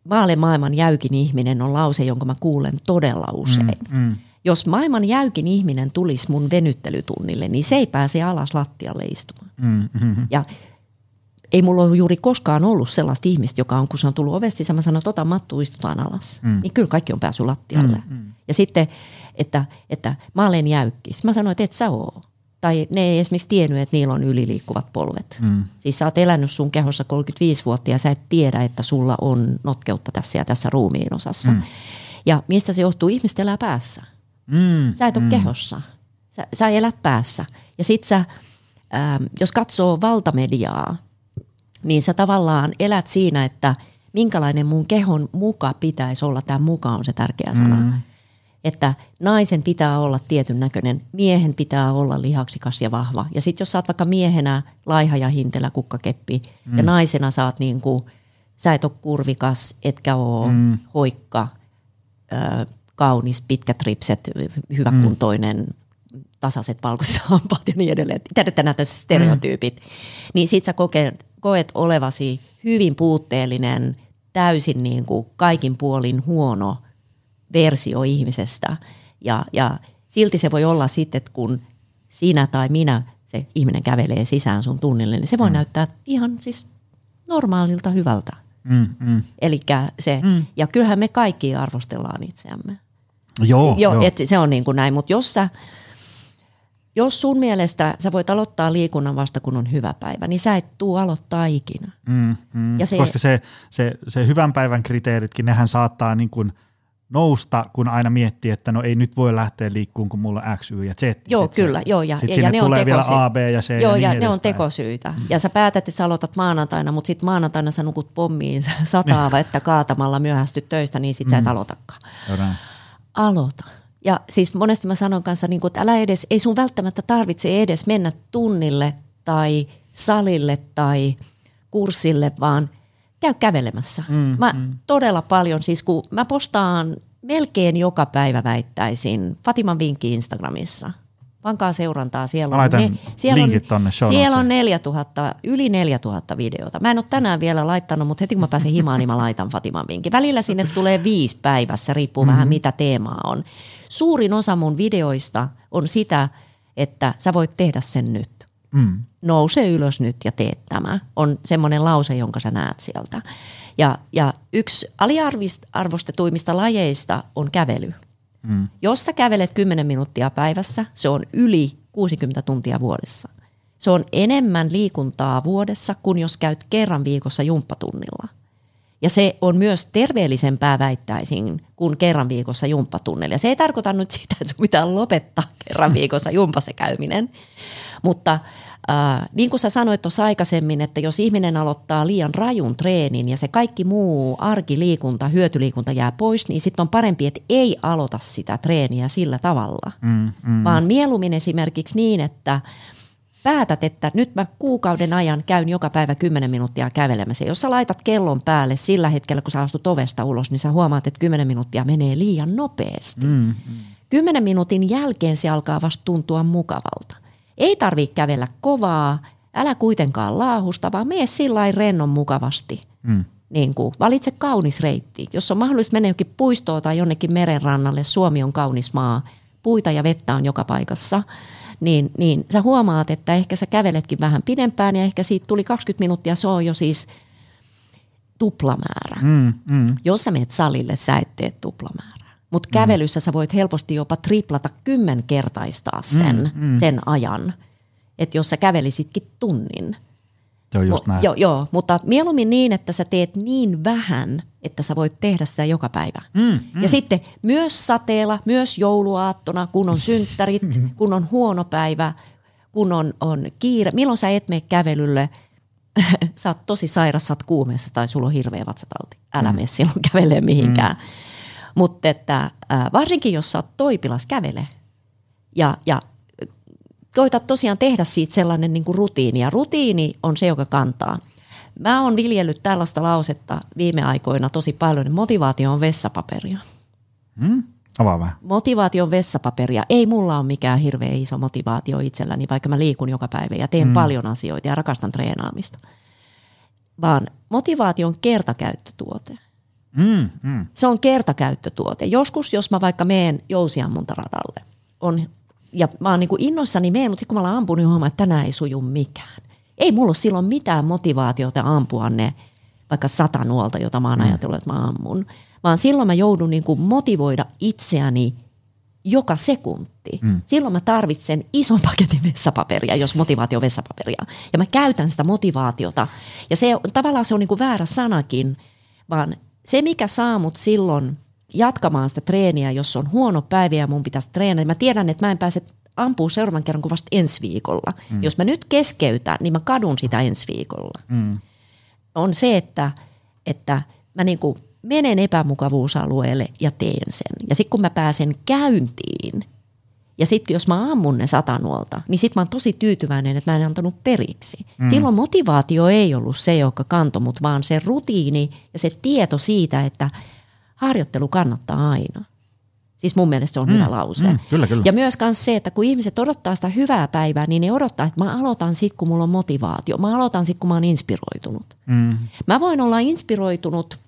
vaale maailman jäykin ihminen on lause, jonka mä kuulen todella usein. Mm, mm. Jos maailman jäykin ihminen tulisi mun venyttelytunnille, niin se ei pääse alas lattialle istumaan. Mm, mm, ja ei mulla ole juuri koskaan ollut sellaista ihmistä, joka on, kun se on tullut ovesta, mä sanon, että ota mattu, istutaan alas. Mm. Niin kyllä kaikki on päässyt lattialle. Mm, mm. Ja sitten että, että mä olen jäykkis. Mä sanoin, että et sä oo. Tai ne ei esimerkiksi tiennyt, että niillä on yliliikkuvat polvet. Mm. Siis sä oot elänyt sun kehossa kolmekymmentäviisi vuotta ja sä et tiedä, että sulla on notkeutta tässä ja tässä ruumiin osassa. Mm. Ja mistä se johtuu? Ihmiset elää päässä. Mm. Sä et ole mm. kehossa. Sä, sä elät päässä. Ja sit sä, ähm, jos katsoo valtamediaa, niin sä tavallaan elät siinä, että minkälainen mun kehon muka pitäisi olla. Tämä muka on se tärkeä sana. Mm. Että naisen pitää olla tietyn näköinen, miehen pitää olla lihaksikas ja vahva. Ja sitten jos sä oot vaikka miehenä laiha ja hintelä kukkakeppi mm. ja naisena sä oot niin kuin, sä et ole kurvikas, etkä ole mm. hoikka, ö, kaunis, pitkät ripset, hyväkuntoinen, mm. tasaiset valkoiset hampaat ja niin edelleen. Tiedätte nämä tässä stereotyypit. Mm. Niin sit sä kokeet, koet olevasi hyvin puutteellinen, täysin niin kuin kaikin puolin huono versio ihmisestä. Ja, ja silti se voi olla sitten, kun sinä tai minä, se ihminen kävelee sisään sun tunnille, niin se voi mm. näyttää ihan siis normaalilta hyvältä. Mm, mm. Elikkä se, mm. ja kyllähän me kaikki arvostellaan itseämme. Joo, jo, jo. Et se on niin kuin näin, mutta jos sä, jos sun mielestä sä voit aloittaa liikunnan vasta, kun on hyvä päivä, niin sä et tuu aloittaa ikinä. Mm, mm. Ja se, koska se, se, se hyvän päivän kriteeritkin, nehän saattaa niin kuin nousta, kun aina miettii, että no ei nyt voi lähteä liikkuun, kun mulla on X, Y ja Z. Joo, sit kyllä. Se, joo, ja, sit ja, sinne ja ne tulee vielä A, B ja C. Joo, ja, ja niin ne edespäin on tekosyitä. Mm. Ja sä päätät, että sä aloitat maanantaina, mutta sitten maanantaina sä nukut pommiin sataa vettä kaatamalla, myöhästyt töistä, niin sit mm. sä et aloitakaan. Jodään. Aloita. Ja siis monesti mä sanon kanssa, niin kun, että älä edes, ei sun välttämättä tarvitse edes mennä tunnille tai salille tai kurssille, vaan käy kävelemässä. Mm, mä mm. todella paljon, siis kun mä postaan melkein joka päivä väittäisin Fatiman vinkki Instagramissa. Pankaa seurantaa, siellä on, ne, siellä on, tonne, siellä on neljätuhatta, yli neljätuhatta videota. Mä en ole tänään vielä laittanut, mutta heti kun mä pääsen himaan, niin mä laitan Fatiman vinkin. Välillä sinne tulee viisi päivässä, riippuu mm-hmm. vähän mitä teemaa on. Suurin osa mun videoista on sitä, että sä voit tehdä sen nyt. Mm. Nouse ylös nyt ja tee tämä. On semmoinen lause, jonka sä näet sieltä. Ja, ja yksi aliarvostetuimmista lajeista on kävely. Mm. Jos sä kävelet kymmenen minuuttia päivässä, se on yli kuusikymmentä tuntia vuodessa. Se on enemmän liikuntaa vuodessa kuin jos käyt kerran viikossa jumppatunnilla. Ja se on myös terveellisempää väittäisin kuin kerran viikossa jumppatunnilla. Se ei tarkoita nyt sitä, että sun pitää lopettaa kerran viikossa jumpassa käyminen. Mutta äh, niin kuin sä sanoit tuossa aikaisemmin, että jos ihminen aloittaa liian rajun treenin ja se kaikki muu arkiliikunta, hyötyliikunta jää pois, niin sitten on parempi, että ei aloita sitä treeniä sillä tavalla. Mm, mm. Vaan mieluummin esimerkiksi niin, että päätät, että nyt mä kuukauden ajan käyn joka päivä kymmenen minuuttia kävelemässä. Jos sä laitat kellon päälle sillä hetkellä, kun sä astut ovesta ulos, niin sä huomaat, että kymmenen minuuttia menee liian nopeasti. Mm, mm. kymmenen minuutin jälkeen se alkaa vasta tuntua mukavalta. Ei tarvitse kävellä kovaa, älä kuitenkaan laahusta, vaan mene sillain rennon mukavasti. Mm. Niin kuin, valitse kaunis reitti. Jos on mahdollista mennä jonnekin puistoon tai jonnekin merenrannalle, Suomi on kaunis maa, puita ja vettä on joka paikassa, niin, niin sä huomaat, että ehkä sä käveletkin vähän pidempään ja ehkä siitä tuli kaksikymmentä minuuttia, se on jo siis tuplamäärä. Mm, mm. Jos sä menet salille, sä et tee tuplamäärä. Mutta kävelyssä sä voit helposti jopa triplata, kymmenkertaistaa sen, mm, mm. sen ajan, että jos sä kävelisitkin tunnin. Joo, just näin. Joo, jo, mutta mieluummin niin, että sä teet niin vähän, että sä voit tehdä sitä joka päivä. Mm, mm. Ja sitten myös sateella, myös jouluaattona, kun on synttärit, kun on huono päivä, kun on, on kiire. Milloin sä et mene kävelylle? Sä oot tosi sairas, sä oot kuumeessa tai sulla on hirveä vatsatauti. Älä mm. mene silloin kävelee mihinkään. Mm. Mutta että varsinkin, jos sä oot toipilas, kävele ja, ja koita tosiaan tehdä siitä sellainen niin kuin rutiini. Ja rutiini on se, joka kantaa. Mä oon viljellyt tällaista lausetta viime aikoina tosi paljon. Motivaatio on vessapaperia. Hmm? Avaa vähän. Motivaatio on vessapaperia. Ei mulla ole mikään hirveän iso motivaatio itselläni, vaikka mä liikun joka päivä ja teen hmm. paljon asioita ja rakastan treenaamista. Vaan motivaatio on kertakäyttötuote. Mm, mm. Se on kertakäyttötuote. Joskus, jos mä vaikka meen jousiammuntaradalle, on, ja mä oon niin kuin innoissani meen, mutta sitten kun mä olen ampunut, niin huomaan, että tänään ei suju mikään. Ei mulla ole silloin mitään motivaatiota ampua ne vaikka sata nuolta, jota mä oon mm. ajatellut, että mä ammun. Vaan silloin mä joudun niin kuin motivoida itseäni joka sekunti. Mm. Silloin mä tarvitsen ison paketin vessapaperia, jos motivaatio on vessapaperia. Ja mä käytän sitä motivaatiota. Ja se, tavallaan se on niin kuin väärä sanakin, vaan se mikä saa mut silloin jatkamaan sitä treeniä, jos on huono päivä ja mun pitäisi treenata. Mä tiedän, että mä en pääse ampua seuraavan kerran kuin vasta ensi viikolla. Mm. Jos mä nyt keskeytän, niin mä kadun sitä ensi viikolla. Mm. On se, että, että mä niin kuin menen epämukavuusalueelle ja teen sen. Ja sitten kun mä pääsen käyntiin, ja sitten jos mä ammun ne satanuolta, niin sitten mä oon tosi tyytyväinen, että mä en antanut periksi. Mm. Silloin motivaatio ei ollut se, joka kantoi mut, vaan se rutiini ja se tieto siitä, että harjoittelu kannattaa aina. Siis mun mielestä se on mm, hyvä lause. Mm, kyllä, kyllä. Ja myös se, että kun ihmiset odottaa sitä hyvää päivää, niin ne odottaa, että mä aloitan sit, kun mulla on motivaatio. Mä aloitan sit, kun mä oon inspiroitunut. Mm. Mä voin olla inspiroitunut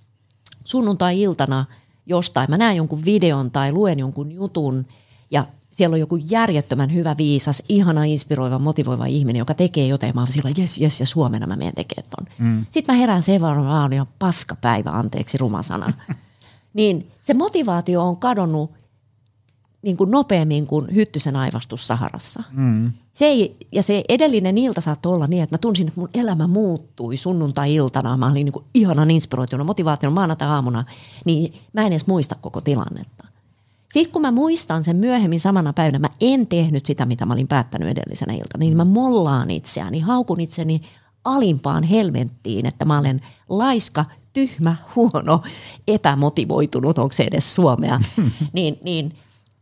sunnuntai-iltana jostain. Mä näen jonkun videon tai luen jonkun jutun ja siellä on joku järjettömän hyvä, viisas, ihana, inspiroiva, motivoiva ihminen, joka tekee jotain. Mä oon sillä, jes, jes, ja Suomena mä menen tekemään ton. Mm. Sitten mä herään sen vaan, ja paskapäivä, anteeksi rumasana. Niin se motivaatio on kadonnut niin kuin nopeammin kuin hyttysen aivastus Saharassa. Mm. Se ei, ja se edellinen ilta saattoi olla niin, että mä tunsin, että mun elämä muuttui sunnuntai-iltana. Mä olin niin kuin ihanan inspiroitunut motivaation maanantai-aamuna, niin mä en edes muista koko tilannetta. Sitten kun mä muistan sen myöhemmin samana päivänä, mä en tehnyt sitä, mitä mä olin päättänyt edellisenä iltana, niin mä mollaan itseäni, haukun itseni alimpaan helvettiin, että mä olen laiska, tyhmä, huono, epämotivoitunut, onko se edes suomea, niin, niin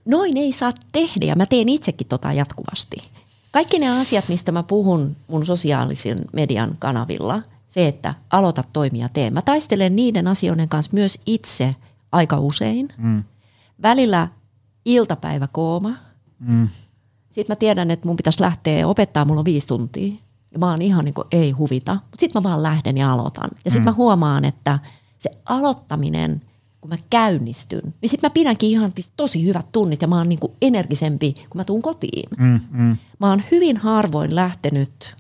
noin ei saa tehdä ja mä teen itsekin tota jatkuvasti. Kaikki ne asiat, mistä mä puhun mun sosiaalisen median kanavilla, se, että aloita toimia tee. Mä taistelen niiden asioiden kanssa myös itse aika usein. Mm. Välillä iltapäiväkooma. Mm. Sitten mä tiedän, että mun pitäisi lähteä opettaa, mulla on viisi tuntia. Ja mä oon ihan niin kuin ei huvita, mutta sitten mä vaan lähden ja aloitan. Ja sitten mm. mä huomaan, että se aloittaminen, kun mä käynnistyn, niin sitten mä pidänkin ihan tosi hyvät tunnit ja mä oon niin kuin energisempi, kun mä tuun kotiin. Mm, mm. Mä oon hyvin harvoin lähtenyt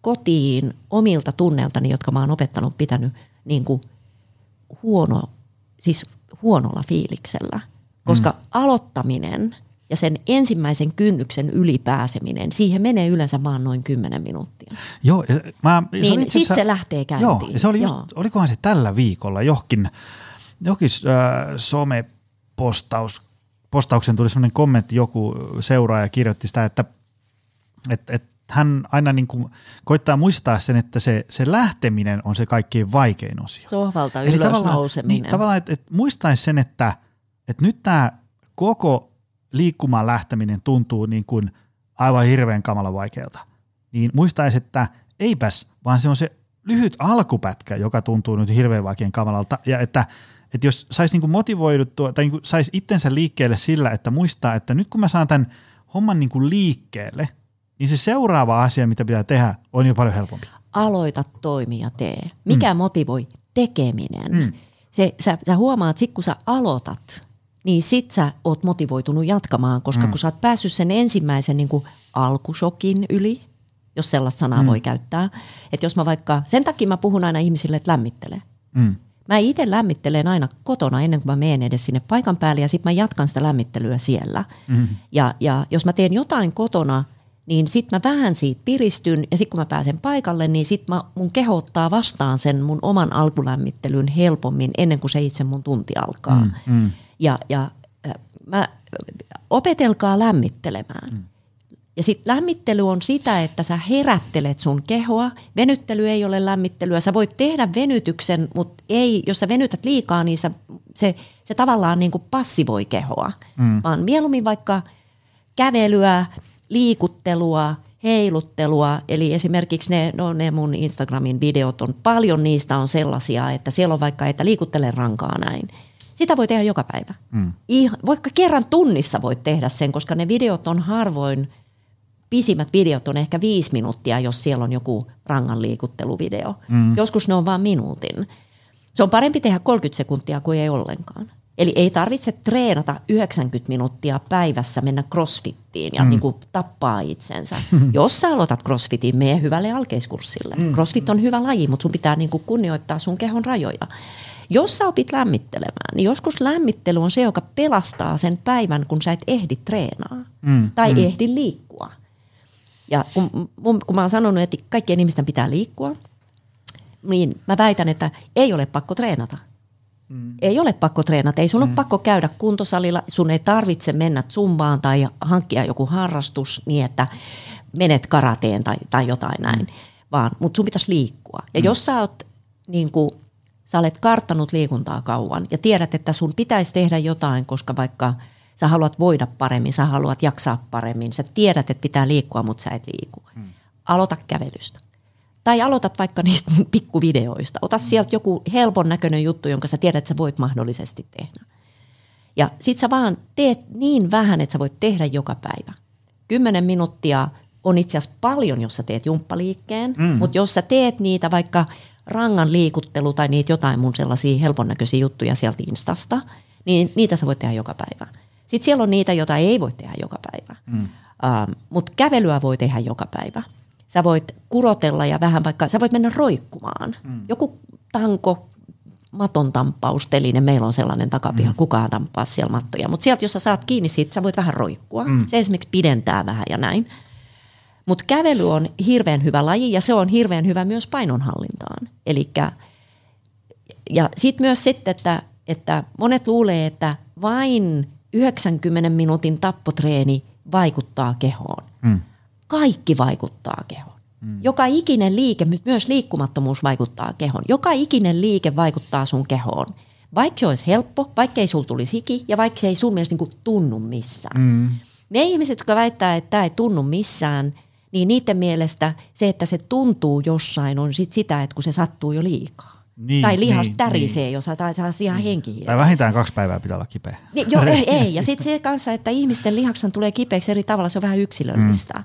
kotiin omilta tunneiltani, jotka mä oon opettanut pitänyt niin kuin huono, siis huonolla fiiliksellä, koska mm. aloittaminen ja sen ensimmäisen kynnyksen ylipääseminen, siihen menee yleensä vaan noin kymmenen minuuttia. Joo, mä, se niin itse asiassa, sit se lähtee käyntiin. Joo, se oli just, joo. Olikohan se tällä viikolla johonkin, johonkin äh, somepostauksen tuli sellainen kommentti, joku seuraaja kirjoitti sitä, että et, et hän aina niin kuin koittaa muistaa sen, että se, se lähteminen on se kaikkein vaikein osio. Sohvalta ylös tavallaan, nouseminen. Niin, tavallaan, että et muistaisi sen, että et nyt tämä koko liikkumaan lähteminen tuntuu niin kuin aivan hirveän kamalan vaikealta, niin muistaisi, että eipäs, vaan se on se lyhyt alkupätkä, joka tuntuu nyt hirveän vaikean kamalalta, ja että, että jos saisi niin kuin motivoiduttua, tai niin kuin saisi itsensä liikkeelle sillä, että muistaa, että nyt kun mä saan tämän homman niin kuin liikkeelle, niin se seuraava asia, mitä pitää tehdä, on jo paljon helpompi. Aloita, toimi ja tee. Mikä mm. motivoi? Tekeminen. Mm. Se, sä, sä huomaat, sit kun sä aloitat, niin sit sä oot motivoitunut jatkamaan, koska mm. kun sä oot päässyt sen ensimmäisen niin kuin alkushokin yli, jos sellaista sanaa mm. voi käyttää. Että jos mä vaikka, sen takia mä puhun aina ihmisille, että lämmittele. Mm. Mä itse lämmittelen aina kotona ennen kuin mä menen edes sinne paikan päälle ja sit mä jatkan sitä lämmittelyä siellä. Mm. Ja, ja jos mä teen jotain kotona, niin sit mä vähän siitä piristyn ja sit kun mä pääsen paikalle, niin sit mä, mun keho ottaa vastaan sen mun oman alkulämmittelyn helpommin ennen kuin se itse mun tunti alkaa. Mm. Mm. Ja, ja mä, opetelkaa lämmittelemään. Mm. Ja sitten lämmittely on sitä, että sä herättelet sun kehoa. Venyttely ei ole lämmittelyä. Sä voit tehdä venytyksen, mutta ei, jos sä venytät liikaa, niin sä, se, se tavallaan niin kuin passivoi kehoa. Mm. Vaan mieluummin vaikka kävelyä, liikuttelua, heiluttelua. Eli esimerkiksi ne, no ne mun Instagramin videot on paljon, niistä on sellaisia, että siellä on vaikka, että liikuttele rankaa näin. Sitä voi tehdä joka päivä. Mm. Ihan, vaikka kerran tunnissa voit tehdä sen, koska ne videot on harvoin, pisimmät videot on ehkä viisi minuuttia, jos siellä on joku rangan liikutteluvideo. Mm. Joskus ne on vain minuutin. Se on parempi tehdä kolmekymmentä sekuntia kuin ei ollenkaan. Eli ei tarvitse treenata yhdeksänkymmentä minuuttia päivässä, mennä crossfittiin ja mm. niin kuin tappaa itsensä. Jos sä aloitat crossfitin, mene hyvälle alkeiskurssille. Mm. Crossfit on hyvä laji, mutta sun pitää niin kuin kunnioittaa sun kehon rajoja. Jos sä opit lämmittelemään, niin joskus lämmittely on se, joka pelastaa sen päivän, kun sä et ehdi treenaa mm, tai mm. ehdi liikkua. Ja kun, kun mä oon sanonut, että kaikkien ihmisten pitää liikkua, niin mä väitän, että ei ole pakko treenata. Mm. Ei ole pakko treenata, ei sun mm. ole pakko käydä kuntosalilla, sun ei tarvitse mennä zumbaan tai hankkia joku harrastus niin, että menet karateen tai, tai jotain näin, mm. vaan mut sun pitäisi liikkua. Ja mm. jos sä oot niin kuin, sä olet karttanut liikuntaa kauan ja tiedät, että sun pitäisi tehdä jotain, koska vaikka sä haluat voida paremmin, sä haluat jaksaa paremmin, sä tiedät, että pitää liikkua, mutta sä et liiku. Mm. Aloita kävelystä. Tai aloitat vaikka niistä pikkuvideoista. Ota sieltä joku helpon näköinen juttu, jonka sä tiedät, että sä voit mahdollisesti tehdä. Ja sit sä vaan teet niin vähän, että sä voit tehdä joka päivä. Kymmenen minuuttia on itse asiassa paljon, jos sä teet jumppaliikkeen, mm. mutta jos sä teet niitä vaikka rangan liikuttelu tai niitä jotain mun sellaisia helpon näköisiä juttuja sieltä Instasta, niin niitä sä voit tehdä joka päivä. Sitten siellä on niitä, joita ei voi tehdä joka päivä, mm. uh, mutta kävelyä voi tehdä joka päivä. Sä voit kurotella ja vähän vaikka, sä voit mennä roikkumaan. Mm. Joku tanko, maton tamppausteline, meillä on sellainen takapiha, mm. kukaan tamppaa siellä mattoja. Mutta sieltä, jos sä saat kiinni siitä, sä voit vähän roikkua. Mm. Se esimerkiksi pidentää vähän ja näin. Mutta kävely on hirveän hyvä laji ja se on hirveän hyvä myös painonhallintaan. Elikkä, ja sitten myös sitten, että, että monet luulee, että vain yhdeksänkymmenen minuutin tappotreeni vaikuttaa kehoon. Mm. Kaikki vaikuttaa kehoon. Mm. Joka ikinen liike, myös liikkumattomuus vaikuttaa kehoon. Joka ikinen liike vaikuttaa sun kehoon. Vaikka se olisi helppo, vaikka ei sulla tulisi hiki ja vaikka se ei sun mielestä niin tunnu missään. Mm. Ne ihmiset, jotka väittää, että tämä ei tunnu missään, niin niiden mielestä se, että se tuntuu jossain, on sit sitä, että kun se sattuu jo liikaa. Niin, tai lihas niin, tärisee, niin. Jos saisi ihan niin. Henkihiiriä. Tai vähintään kaksi päivää pitää olla kipeä. Niin, joo, ei, ei. Ja sitten se kanssa, että ihmisten lihaksen tulee kipeäksi eri tavalla, se on vähän yksilöllistä. Mm.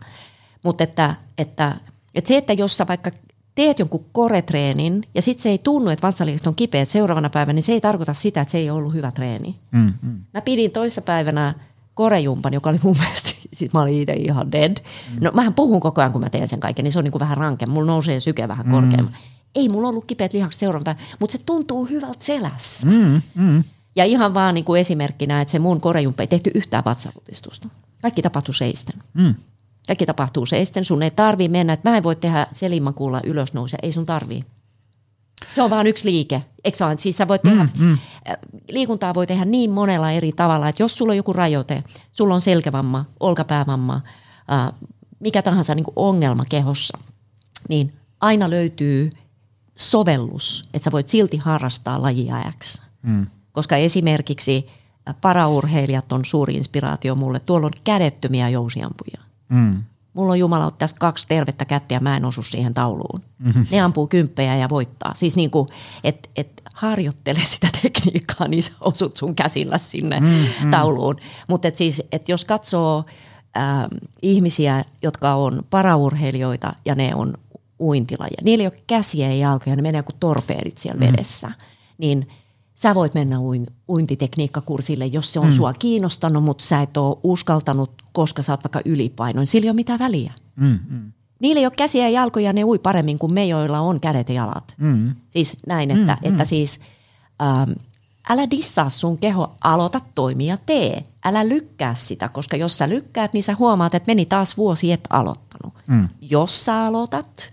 Mutta että, että, että se, että jos sä vaikka teet jonkun koretreenin ja sitten se ei tunnu, että vatsalihakset on kipeät seuraavana päivänä, niin se ei tarkoita sitä, että se ei ole ollut hyvä treeni. Mm, mm. Mä pidin toissapäivänä korejumpan, joka oli mun mielestä, siis mä olin itse ihan dead. Mm. No mähän puhun koko ajan, kun mä teen sen kaiken, niin se on niin kuin vähän ranke. Mulla nousee syke vähän korkeamman. Mm. Ei mulla ollut kipeät lihakset seuraavan päivänä, mutta se tuntuu hyvältä selässä. Mm, mm. Ja ihan vaan niin kuin esimerkkinä, että se mun korejumppa ei tehty yhtään vatsalutistusta. Kaikki tapahtui seisten. Mm. Kaikki tapahtuu seisten, sun ei tarvii mennä, että mä en voi tehdä selimakuulla ylösnousia, ei sun tarvii. Se on vaan yksi liike, eikö vaan? Siis sä voit tehdä, mm, mm. liikuntaa voi tehdä niin monella eri tavalla, että jos sulla on joku rajoite, sulla on selkävamma, olkapäävamma, äh, mikä tahansa niin kuin ongelma kehossa, niin aina löytyy sovellus, että sä voit silti harrastaa lajia X, mm. koska esimerkiksi paraurheilijat on suuri inspiraatio mulle, tuolla on kädettömiä jousiampuja. Mm. Mulla on jumala on tässä kaksi tervettä kättä ja mä en osu siihen tauluun. Mm-hmm. Ne ampuu kymppejä ja voittaa. Siis niin kuin, että et harjoittele sitä tekniikkaa, niin sä osut sun käsillä sinne mm-hmm. tauluun. Mutta et siis, et jos katsoo äh, ihmisiä, jotka on paraurheilijoita ja ne on uintilajeja, niillä ei ole käsiä ja jalkoja, ne menee kuin torpeedit siellä mm-hmm. vedessä, niin sä voit mennä uintitekniikkakurssille, jos se on mm. sua kiinnostanut, mutta sä et ole uskaltanut, koska sä oot vaikka ylipainoin. Sillä ei ole mitään väliä. Mm, mm. Niillä ei ole käsiä ja jalkoja, ne ui paremmin kuin me, joilla on kädet ja jalat. Mm. Siis näin, että, mm, että mm. siis ähm, älä dissaa sun keho, aloita toimia, tee. Älä lykkää sitä, koska jos sä lykkäät, niin sä huomaat, että meni taas vuosi, et aloittanut. Mm. Jos sä aloitat,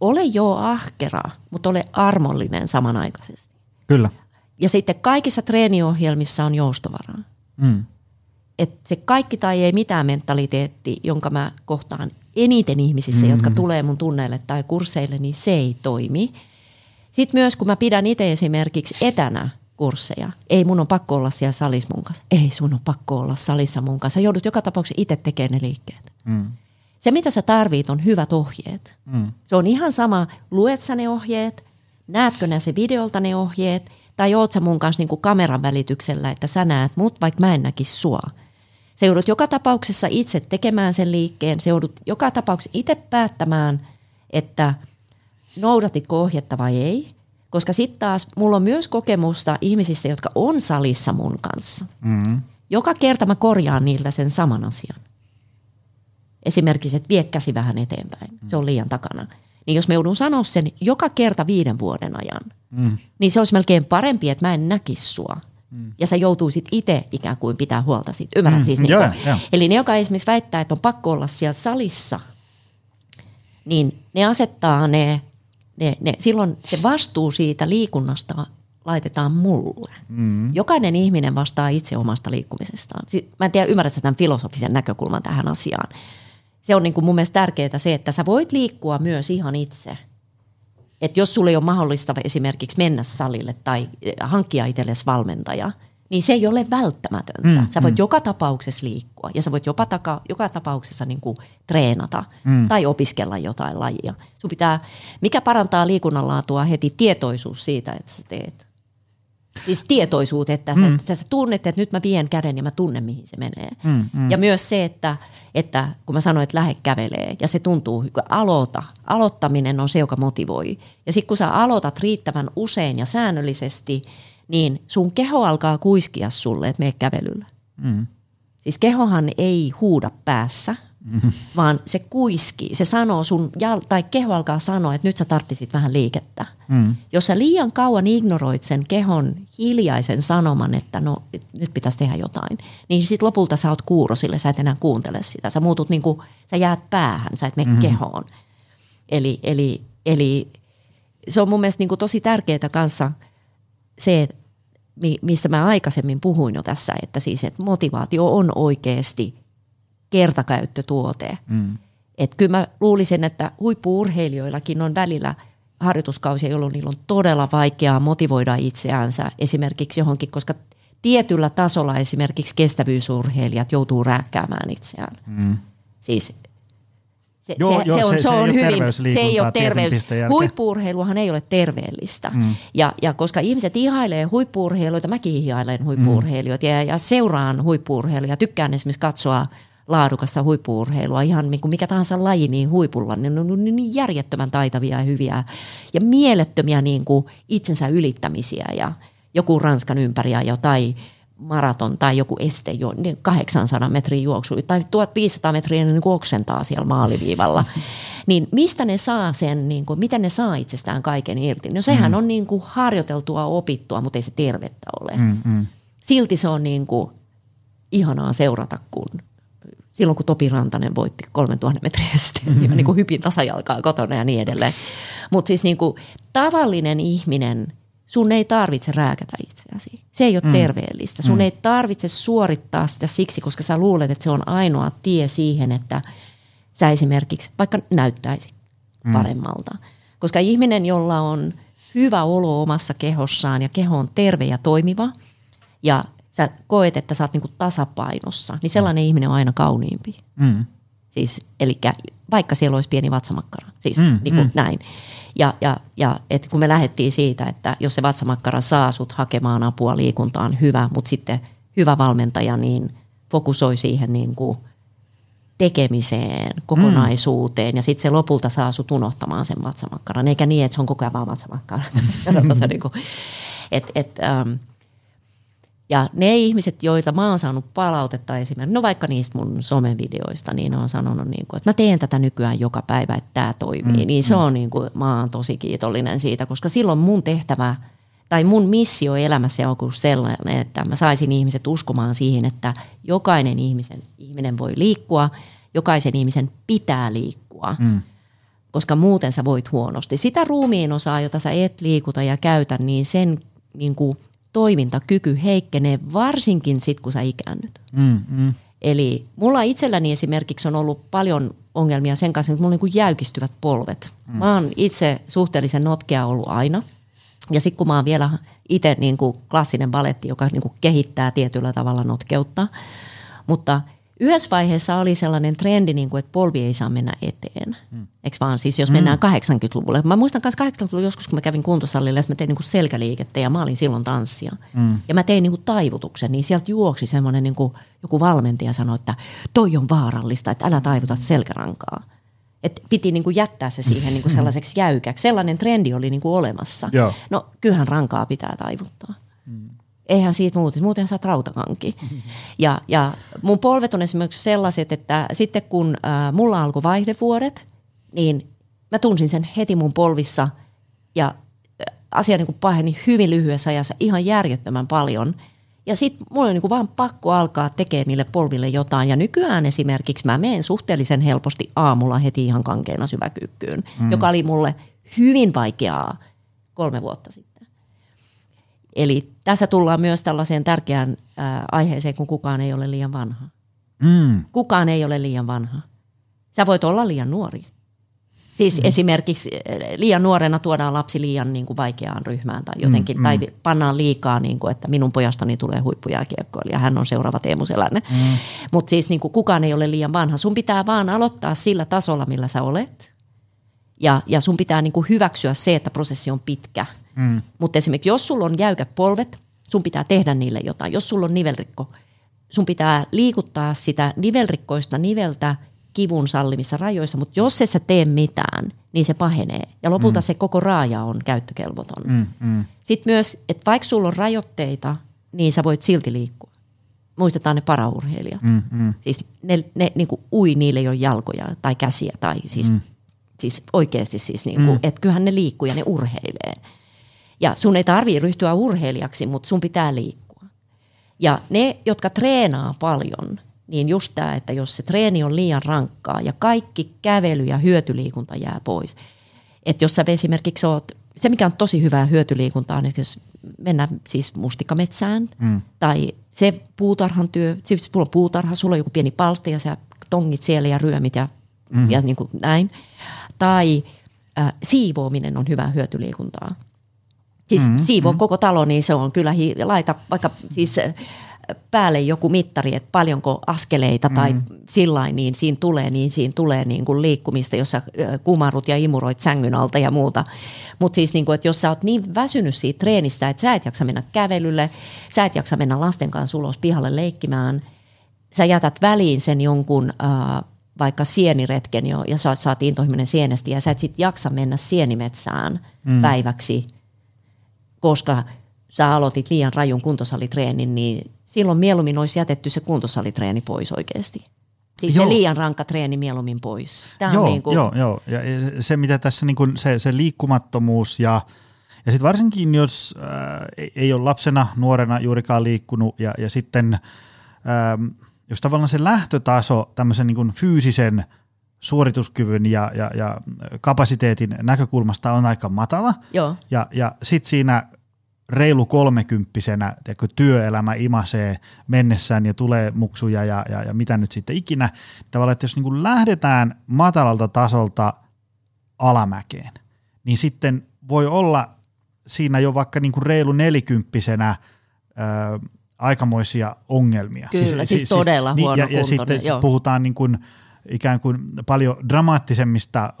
ole jo ahkera, mutta ole armollinen samanaikaisesti. Kyllä. Ja sitten kaikissa treeniohjelmissa on joustovaraa. Mm. Et se kaikki tai ei mitään mentaliteetti, jonka mä kohtaan eniten ihmisissä, mm-hmm. jotka tulee mun tunneille tai kursseille, niin se ei toimi. Sitten myös kun mä pidän itse esimerkiksi etänä kursseja, ei mun on pakko olla siellä salissa mun kanssa. Ei sun on pakko olla salissa mun kanssa. Sä joudut joka tapauksessa itse tekemään ne liikkeet. Mm. Se mitä sä tarvit on hyvät ohjeet. Mm. Se on ihan sama, luet sä ne ohjeet, näetkö nää se videolta ne ohjeet, tai oot sä mun kanssa niin kuin kameran välityksellä, että sä näet mut, vaikka mä en näkisi sua. Sä joudut joka tapauksessa itse tekemään sen liikkeen. Sä joudut joka tapauksessa itse päättämään, että noudatitko ohjetta vai ei. Koska sitten taas mulla on myös kokemusta ihmisistä, jotka on salissa mun kanssa. Mm-hmm. Joka kerta mä korjaan niiltä sen saman asian. Esimerkiksi, että vie käsi vähän eteenpäin. Mm-hmm. Se on liian takana. niin jos mä joudun sanoa sen joka kerta viiden vuoden ajan, mm. niin se olisi melkein parempi, että mä en näkisi sua. Mm. Ja sä joutuisit itse ikään kuin pitää huolta siitä. Ymmärrät mm. siis niin yeah, yeah. Eli ne, joka esimerkiksi väittää, että on pakko olla siellä salissa, niin ne asettaa ne, ne, ne silloin se vastuu siitä liikunnasta laitetaan mulle. Mm. Jokainen ihminen vastaa itse omasta liikkumisestaan. Mä en tiedä, ymmärrätkö tämän filosofisen näkökulman tähän asiaan. Se on niin kuin mun mielestä tärkeää se, että sä voit liikkua myös ihan itse. Että jos sulle ei ole mahdollista esimerkiksi mennä salille tai hankkia itsellesi valmentaja, niin se ei ole välttämätöntä. Mm, sä voit mm. joka tapauksessa liikkua ja sä voit jopa taka, joka tapauksessa niin kuin treenata mm. tai opiskella jotain lajia. Sun pitää, mikä parantaa liikunnan laatua heti, tietoisuus siitä, että sä teet. Siis tietoisuus, että, mm. että sä tunnet, että nyt mä vien käden ja mä tunnen, mihin se menee. Mm, mm. Ja myös se, että, että kun mä sanoin, että lähde kävelee ja se tuntuu, aloita. Aloittaminen on se, joka motivoi. Ja sitten kun sä aloitat riittävän usein ja säännöllisesti, niin sun keho alkaa kuiskia sulle, että mene kävelyllä. Mm. Siis kehohan ei huuda päässä, mm. vaan se kuiskii. Se sanoo sun, tai keho alkaa sanoa, että nyt sä tarttisit vähän liikettä. Mm. Jos sä liian kauan ignoroit sen kehon hiljaisen sanoman, että no nyt pitäisi tehdä jotain, niin sit lopulta sä oot kuuro sille, sä et enää kuuntele sitä. Sä muutut niin kuin, sä jäät päähän, sä et mene mm-hmm. kehoon. Eli, eli, eli se on mun mielestä niin kuin tosi tärkeää kanssa se, mistä mä aikaisemmin puhuin jo tässä, että siis että motivaatio on oikeasti kertakäyttötuote. Mm. Että kyllä mä luulisin, että huippu-urheilijoillakin on välillä harjoituskausia, jolloin niillä on todella vaikeaa motivoida itseänsä esimerkiksi johonkin, koska tietyllä tasolla esimerkiksi kestävyysurheilijat joutuu rääkkäämään itseään. Mm. Siis Se, joo, se, joo, se, on, se, se, on se hyvin, se ei ole terveys. Huippu-urheiluhan ei ole terveellistä. Mm. Ja, ja koska ihmiset ihailee huippu-urheiluita, mäkin ihailen huippu-urheilijoita mm. ja, ja seuraan huippu-urheilua ja tykkään esimerkiksi katsoa laadukasta huippu-urheilua, ihan mikä tahansa laji niin huipulla, niin on niin järjettömän taitavia ja hyviä ja mielettömiä niin kuin itsensä ylittämisiä ja joku Ranskan ympäriajo tai maraton tai joku este, kahdeksansadan metrin juoksu tai tuhatviisisataa metriä niin oksentaa siellä maaliviivalla, niin mistä ne saa sen, niin kuin, miten ne saa itsestään kaiken irti? No sehän mm. on niin kuin harjoiteltua, opittua, mutta ei se tervettä ole. Mm, mm. Silti se on niin kuin ihanaa seurata, kun silloin kun Topi Rantanen voitti kolmetuhatta metriä esteen mm-hmm. ja niin kuin hypin tasajalkaa kotona ja niin edelleen. Mutta siis niin kuin tavallinen ihminen, sun ei tarvitse rääkätä itseäsi. Se ei ole mm. terveellistä. Sun mm. ei tarvitse suorittaa sitä siksi, koska sä luulet, että se on ainoa tie siihen, että sä esimerkiksi vaikka näyttäisit mm. paremmalta. Koska ihminen, jolla on hyvä olo omassa kehossaan ja keho on terve ja toimiva ja sä koet, että sä oot niinku tasapainossa, niin sellainen mm. ihminen on aina kauniimpi. Mm. Siis, elikkä, vaikka siellä olisi pieni vatsamakkara. Siis mm, niin kuin mm. näin. Ja, ja, ja et kun me lähdettiin siitä, että jos se vatsamakkara saa sut hakemaan apua, liikunta on hyvä, mutta sitten hyvä valmentaja niin fokusoi siihen niin kuin tekemiseen, kokonaisuuteen mm. ja sitten se lopulta saa sut unohtamaan sen vatsamakkaran. Eikä niin, että se on koko ajan vaan vatsamakkara. et, et, ähm. Ja ne ihmiset, joita mä oon saanut palautetta esimerkiksi, no vaikka niistä mun somevideoista, niin on sanonut, niin kuin, että mä teen tätä nykyään joka päivä, että tää toimii. Mm, niin se mm. on, niin kuin, mä oon tosi kiitollinen siitä, koska silloin mun tehtävä tai mun missio elämässä on sellainen, että mä saisin ihmiset uskomaan siihen, että jokainen ihmisen, ihminen voi liikkua, jokaisen ihmisen pitää liikkua. Mm. Koska muuten sä voit huonosti. Sitä ruumiin osaa, jota sä et liikuta ja käytä, niin sen niin kuin toimintakyky heikkenee varsinkin sit, kun sä ikäännyt. Mm, mm. Eli mulla itselläni esimerkiksi on ollut paljon ongelmia sen kanssa, että mulla on niin kuin jäykistyvät polvet. Mm. Mä oon itse suhteellisen notkea ollut aina. Ja sit kun mä oon vielä itse niin kuin klassinen baletti, joka niin kuin kehittää tietyllä tavalla notkeutta. Mutta yhdessä vaiheessa oli sellainen trendi, niin kuin, että polvi ei saa mennä eteen. Mm. Eikö vaan siis, jos mennään mm. kahdeksankymmentäluvulle. Mä muistan myös kahdeksankymmentäluvulla joskus, kun mä kävin kuntosalilla, ja mä tein niin kuin selkäliikettä ja mä olin silloin tanssia. Mm. Ja mä tein niin kuin taivutuksen, niin sieltä juoksi semmoinen niin kuin joku valmentaja sanoi, että toi on vaarallista, että älä taivuta selkärankaa. Että piti niin kuin jättää se siihen niin kuin sellaiseksi jäykäksi. Sellainen trendi oli niin kuin olemassa. Joo. No kyllähän rankaa pitää taivuttaa. Mm. Eihän siitä muuten, muuten saat rautakanki. Ja, ja mun polvet on esimerkiksi sellaiset, että sitten kun äh, mulla alkoi vaihdevuodet, niin Mä tunsin sen heti mun polvissa ja asia niin kuin paheni hyvin lyhyessä ajassa ihan järjettömän paljon. Ja sit mulla on niin kuin vaan pakko alkaa tekemään niille polville jotain. Ja nykyään esimerkiksi mä menen suhteellisen helposti aamulla heti ihan kankeena syväkyykkyyn, mm. joka oli mulle hyvin vaikeaa kolme vuotta sitten. Eli tässä tullaan myös tällaiseen tärkeään ää, aiheeseen, kun kukaan ei ole liian vanha. Mm. Kukaan ei ole liian vanha. Sä voit olla liian nuori. Siis mm. esimerkiksi liian nuorena tuodaan lapsi liian niin kuin vaikeaan ryhmään tai jotenkin, mm, mm. tai pannaan liikaa, niin kuin, että minun pojastani tulee huippujääkiekkoilija, hän on seuraava Teemu Selänne. Mm. Mutta siis niin kuin, kukaan ei ole liian vanha. Sun pitää vaan aloittaa sillä tasolla, millä sä olet. Ja, ja sun pitää niin kuin hyväksyä se, että prosessi on pitkä. Mm. Mutta esimerkiksi jos sulla on jäykät polvet, sun pitää tehdä niille jotain. Jos sulla on nivelrikko, sun pitää liikuttaa sitä nivelrikkoista niveltä kivun sallimissa rajoissa, mutta jos et sä tee mitään, niin se pahenee. Ja lopulta mm. se koko raaja on käyttökelvoton. Mm, mm. Sitten myös, että vaikka sulla on rajoitteita, niin sä voit silti liikkua. Muistetaan ne paraurheilijat. Mm, mm. Siis ne, ne niin kuin ui, niille ei ole jalkoja tai käsiä tai siis, mm. siis oikeasti siis, niin kuin, mm. että kyllähän ne liikkuu ja ne urheilee. Ja sun ei tarvitse ryhtyä urheilijaksi, mutta sun pitää liikkua. Ja ne, jotka treenaa paljon, niin just tämä, että jos se treeni on liian rankkaa ja kaikki kävely ja hyötyliikunta jää pois. Että jos sä esimerkiksi oot, se mikä on tosi hyvää hyötyliikuntaa, niin jos mennään siis mustikkametsään mm. tai se puutarhan työ, siis sulla on puutarha, sulla on joku pieni palsta ja sä tongit siellä ja ryömit ja, mm. ja niin kuin näin. Tai äh, siivoaminen on hyvää hyötyliikuntaa. Siis mm. siivoo mm. koko talo, niin se on kyllä, hi- laita vaikka siis... päälle joku mittari, että paljonko askeleita tai mm. sillain, niin siinä tulee, niin siinä tulee niin kuin liikkumista, jossa kumarrut ja imuroit sängyn alta ja muuta. Mutta siis, niin kuin, että jos sä oot niin väsynyt siitä treenistä, että sä et jaksa mennä kävelylle, sä et jaksa mennä lasten kanssa ulos pihalle leikkimään, sä jätät väliin sen jonkun äh, vaikka sieniretken jo, ja sä, sä oot intohimoinen sienestä, ja sä et sit jaksa mennä sienimetsään mm. päiväksi, koska sä aloitit liian rajun kuntosalitreenin, niin silloin mieluummin olisi jätetty se kuntosalitreeni pois oikeasti. Siis joo. Se liian rankka treeni mieluummin pois. Tämä joo, niin kuin... joo, joo. Ja se, mitä tässä niin kuin se, se liikkumattomuus ja, ja sitten varsinkin, jos äh, ei ole lapsena, nuorena juurikaan liikkunut ja, ja sitten ähm, jos tavallaan se lähtötaso tämmöisen niin kuin fyysisen suorituskyvyn ja, ja, ja kapasiteetin näkökulmasta on aika matala. Joo. Ja, ja sitten siinä... reilu kolmekymppisenä kun työelämä imasee mennessään ja tulee muksuja ja, ja, ja mitä nyt sitten ikinä. Tavallaan, että jos niin kuin lähdetään matalalta tasolta alamäkeen, niin sitten voi olla siinä jo vaikka niin kuin reilu nelikymppisenä ö, aikamoisia ongelmia. Kyllä, siis, siis, siis todella huono kuntoinen. Ja, ja sitten joo. puhutaan niin kuin ikään kuin paljon dramaattisemmista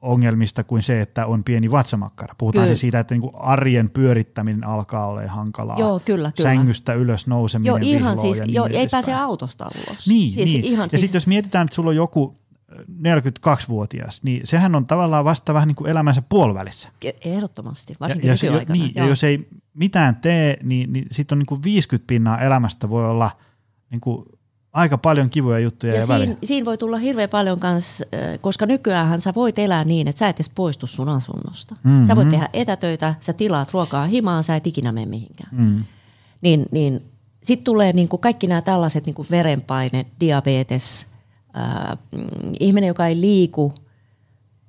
ongelmista kuin se, että on pieni vatsamakkara. Puhutaan kyllä. siitä, että niinku arjen pyörittäminen alkaa olemaan hankalaa. Joo, kyllä, kyllä. Sängystä ylös nouseminen, joo, ihan siis, ja niin joo, ei edespäin. Pääse autosta ulos. Niin, siis, niin. Ihan, ja siis... sitten jos mietitään, että sulla on joku neljäkymmentäkaksivuotias, niin sehän on tavallaan vasta vähän niin kuin elämänsä puolivälissä. Ehdottomasti, varsinkin nykyaikana. Niin, ja jos ei mitään tee, niin, niin sitten on niin kuin viisikymmentä pinnaa elämästä voi olla... Niin kuin aika paljon kivoja juttuja ja, ja siinä, siinä voi tulla hirveän paljon kanssa, koska nykyäänhän sä voit elää niin, että sä et edes poistu sun asunnosta. Mm-hmm. Sä voit tehdä etätöitä, sä tilaat ruokaa himaan, sä et ikinä mene mihinkään. Mm-hmm. Niin, niin sitten tulee niinku kaikki nämä tällaiset niinku verenpaine, diabetes, äh, ihminen, joka ei liiku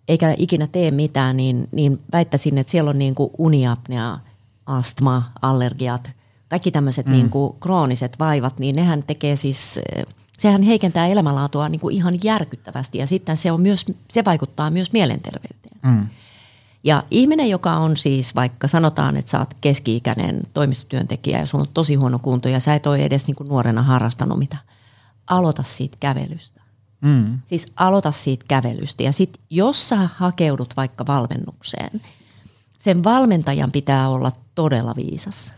eikä ikinä tee mitään, niin, niin väittäisin, että siellä on niinku uniapnea, astma, allergiat. Kaikki tämmöiset mm. niin kuin krooniset vaivat, niin nehän tekee siis, sehän heikentää elämänlaatua niin kuin ihan järkyttävästi ja sitten se, on myös, se vaikuttaa myös mielenterveyteen. Mm. Ja ihminen, joka on siis vaikka sanotaan, että sä oot keski-ikäinen toimistotyöntekijä ja sulla on tosi huono kunto ja sä et ole edes niin kuin nuorena harrastanut mitä, aloita siitä kävelystä. Mm. Siis aloita siitä kävelystä ja sitten jos sä hakeudut vaikka valmennukseen, sen valmentajan pitää olla todella viisas.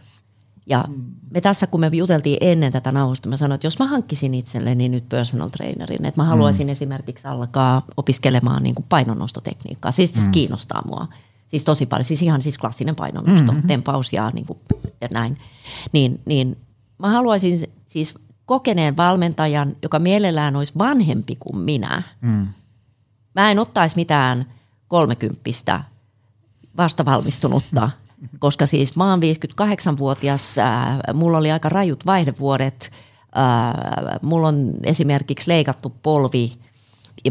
Ja me tässä, kun me juteltiin ennen tätä nauhoitusta, mä sanoin, että jos mä hankkisin itselleni nyt personal trainerin, että mä haluaisin mm. esimerkiksi alkaa opiskelemaan niin kuin painonnostotekniikkaa. Siis mm. kiinnostaa mua. Siis tosi paljon. Siis ihan siis klassinen painonnosto, mm-hmm. tempaus ja, niin kuin, ja näin. Niin, niin mä haluaisin siis kokeneen valmentajan, joka mielellään olisi vanhempi kuin minä. Mm. Mä en ottaisi mitään kolmekymppistä vastavalmistunutta, koska siis mä oon viisikymmentäkahdeksanvuotias, äh, mulla oli aika rajut vaihdevuodet, äh, mulla on esimerkiksi leikattu polvi,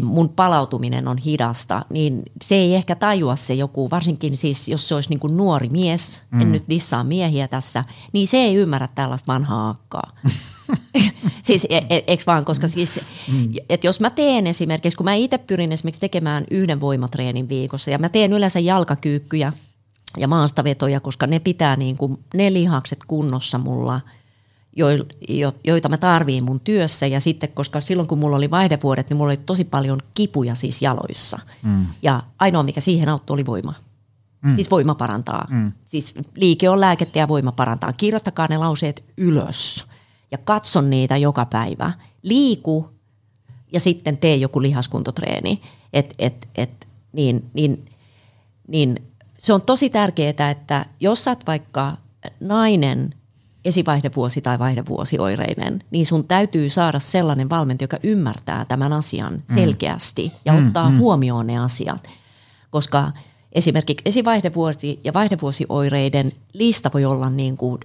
mun palautuminen on hidasta, niin se ei ehkä tajua se joku, varsinkin siis jos se olisi niin kuin nuori mies, mm. en nyt dissaa miehiä tässä, niin se ei ymmärrä tällaista vanhaa akkaa. Siis eikö vaan, koska siis, että jos mä teen esimerkiksi, kun mä itse pyrin esimerkiksi tekemään yhden voimatreenin viikossa ja mä teen yleensä jalkakyykkyjä ja maastavetoja, koska ne pitää niin kuin ne lihakset kunnossa mulla, joita mä tarviin mun työssä, ja sitten, koska silloin kun mulla oli vaihdevuodet, niin mulla oli tosi paljon kipuja siis jaloissa. Mm. Ja ainoa mikä siihen auttoi oli voima. Mm. Siis voima parantaa. Mm. Siis liike on lääkettä ja voima parantaa. Kirjoittakaa ne lauseet ylös ja katso niitä joka päivä. Liiku ja sitten tee joku lihaskuntotreeni. Et, et, et, niin, niin, niin. Se on tosi tärkeää, että jos sä oot vaikka nainen, esivaihdevuosi tai vaihdevuosioireinen, niin sun täytyy saada sellainen valmentaja, joka ymmärtää tämän asian selkeästi ja mm, ottaa mm. huomioon ne asiat. Koska esimerkiksi esivaihdevuosi ja vaihdevuosioireiden lista voi olla niin kuin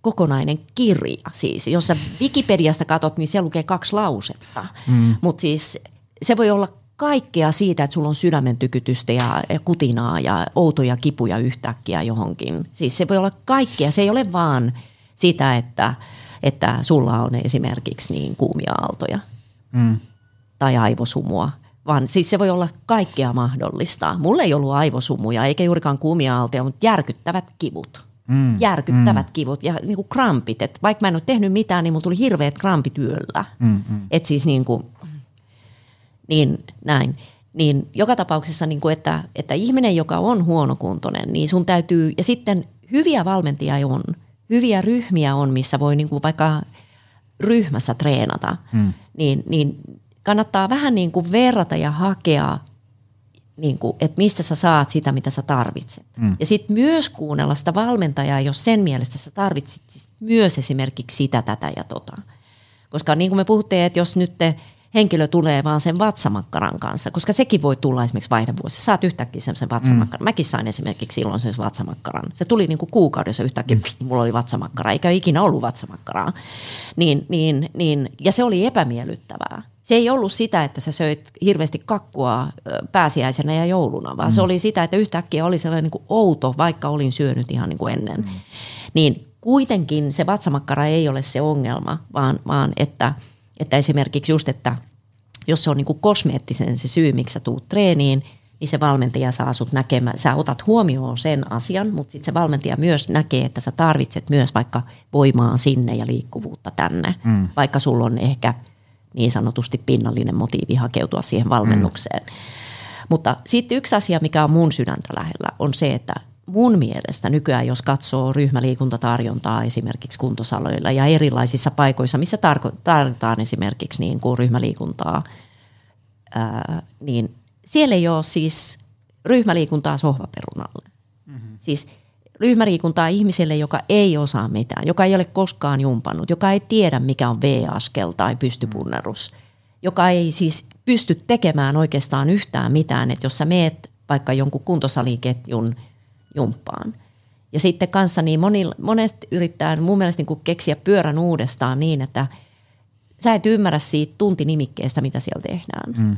kokonainen kirja. Siis, jos sä Wikipediasta katot, niin siellä lukee kaksi lausetta. Mm. Mutta siis se voi olla kaikkea siitä, että sulla on sydämen tykytystä ja kutinaa ja outoja kipuja yhtäkkiä johonkin. Siis se voi olla kaikkea. Se ei ole vaan sitä, että, että sulla on esimerkiksi niin kuumia aaltoja mm. tai aivosumua. Vaan siis se voi olla kaikkea mahdollista. Mulla ei ollut aivosumuja eikä juurikaan kuumia aaltoja, mutta järkyttävät kivut. Mm. Järkyttävät mm. kivut ja niin kuin krampit. Et vaikka mä en ole tehnyt mitään, niin mun tuli hirveät krampit yöllä. Mm, mm. Että siis niin kuin... Niin näin. Niin joka tapauksessa, niin kuin että, että ihminen, joka on huonokuntoinen, niin sun täytyy, ja sitten hyviä valmentajia on, hyviä ryhmiä on, missä voi niin kuin vaikka ryhmässä treenata, mm. niin, niin kannattaa vähän niin kuin verrata ja hakea, niin kuin, että mistä sä saat sitä, mitä sä tarvitset. Mm. Ja sitten myös kuunnella sitä valmentajaa, jos sen mielestä sä tarvitset myös esimerkiksi sitä, tätä ja tota. Koska niin kuin me puhuttiin, että jos nyt te, henkilö tulee vaan sen vatsamakkaran kanssa, koska sekin voi tulla esimerkiksi vaihdevuosi. Saat yhtäkkiä sen vatsamakkaran. Mm. Mäkin sain esimerkiksi silloin sen vatsamakkaran. Se tuli niin kuin kuukaudessa yhtäkkiä, mm. mulla oli vatsamakkara, eikä ikinä ollut vatsamakkaraa. Niin, niin, niin, ja se oli epämiellyttävää. Se ei ollut sitä, että sä söit hirveästi kakkua pääsiäisenä ja jouluna, vaan mm. se oli sitä, että yhtäkkiä oli sellainen niin kuin outo, vaikka olin syönyt ihan niin kuin ennen. Mm. Niin kuitenkin se vatsamakkara ei ole se ongelma, vaan, vaan että... Että esimerkiksi just, että jos se on niin kuin kosmeettisen se syy, miksi sä tuut treeniin, niin se valmentaja saa sut näkemään. Sä otat huomioon sen asian, mutta sitten se valmentaja myös näkee, että sä tarvitset myös vaikka voimaa sinne ja liikkuvuutta tänne. Mm. Vaikka sulla on ehkä niin sanotusti pinnallinen motiivi hakeutua siihen valmennukseen. Mm. Mutta sitten yksi asia, mikä on mun sydäntä lähellä, on se, että mun mielestä nykyään, jos katsoo ryhmäliikuntatarjontaa esimerkiksi kuntosaloilla ja erilaisissa paikoissa, missä tarko- tarvitaan esimerkiksi niin kuin ryhmäliikuntaa, ää, niin siellä ei ole siis ryhmäliikuntaa sohvaperunalle. Mm-hmm. Siis ryhmäliikuntaa ihmiselle, joka ei osaa mitään, joka ei ole koskaan jumpannut, joka ei tiedä mikä on V-askel tai pystypunnerus, joka ei siis pysty tekemään oikeastaan yhtään mitään, että jos sä meet vaikka jonkun kuntosaliketjun jumppaan. Ja sitten kanssa niin monil, monet yrittää mun mielestä niin kuin keksiä pyörän uudestaan niin, että sä et ymmärrä siitä tuntinimikkeestä, mitä siellä tehdään. Mm.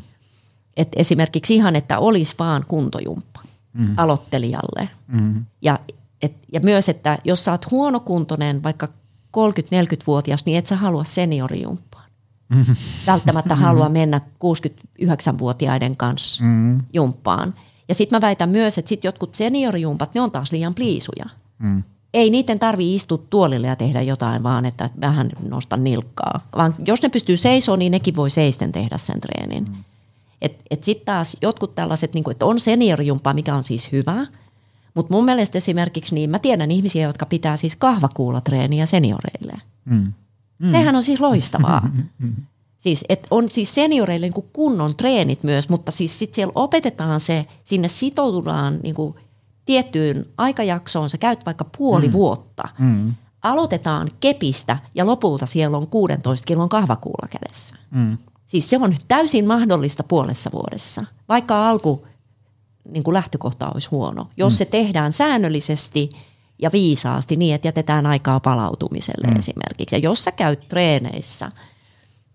Et esimerkiksi ihan, että olisi vaan kuntojumppa mm. aloittelijalle. Mm. Ja, et, ja myös, että jos sä oot huonokuntoinen, vaikka kolmekymmentä-neljäkymmentävuotias, niin et sä halua seniorijumppaan. Mm. Välttämättä mm. halua mennä kuusikymmentäyhdeksänvuotiaiden kanssa mm. jumppaan. Ja sitten mä väitän myös, että sitten jotkut seniorijumpat, ne on taas liian pliisuja. Mm. Ei niiden tarvitse istua tuolille ja tehdä jotain, vaan että vähän nosta nilkkaa. Vaan jos ne pystyy seisomaan, niin nekin voi seisten tehdä sen treenin. Mm. Että et sitten taas jotkut tällaiset, niin kun, että on seniorijumppaa, mikä on siis hyvä. Mutta mun mielestä esimerkiksi, niin mä tiedän ihmisiä, jotka pitää siis kahvakuulatreeniä senioreille. Mm. Mm. Sehän on siis loistavaa. Siis, et on siis senioreille niin kuin kunnon treenit myös, mutta siis sit siellä opetetaan se, sinne sitoututaan niin kuin tiettyyn aikajaksoon, sä käyt vaikka puoli mm. vuotta. Mm. Aloitetaan kepistä ja lopulta siellä on kuusitoista kilon kahvakuulla kädessä. Mm. Siis se on täysin mahdollista puolessa vuodessa, vaikka alku niin kuin lähtökohta olisi huono. Jos mm. se tehdään säännöllisesti ja viisaasti niin, että jätetään aikaa palautumiselle mm. esimerkiksi. Ja jos sä käyt treeneissä,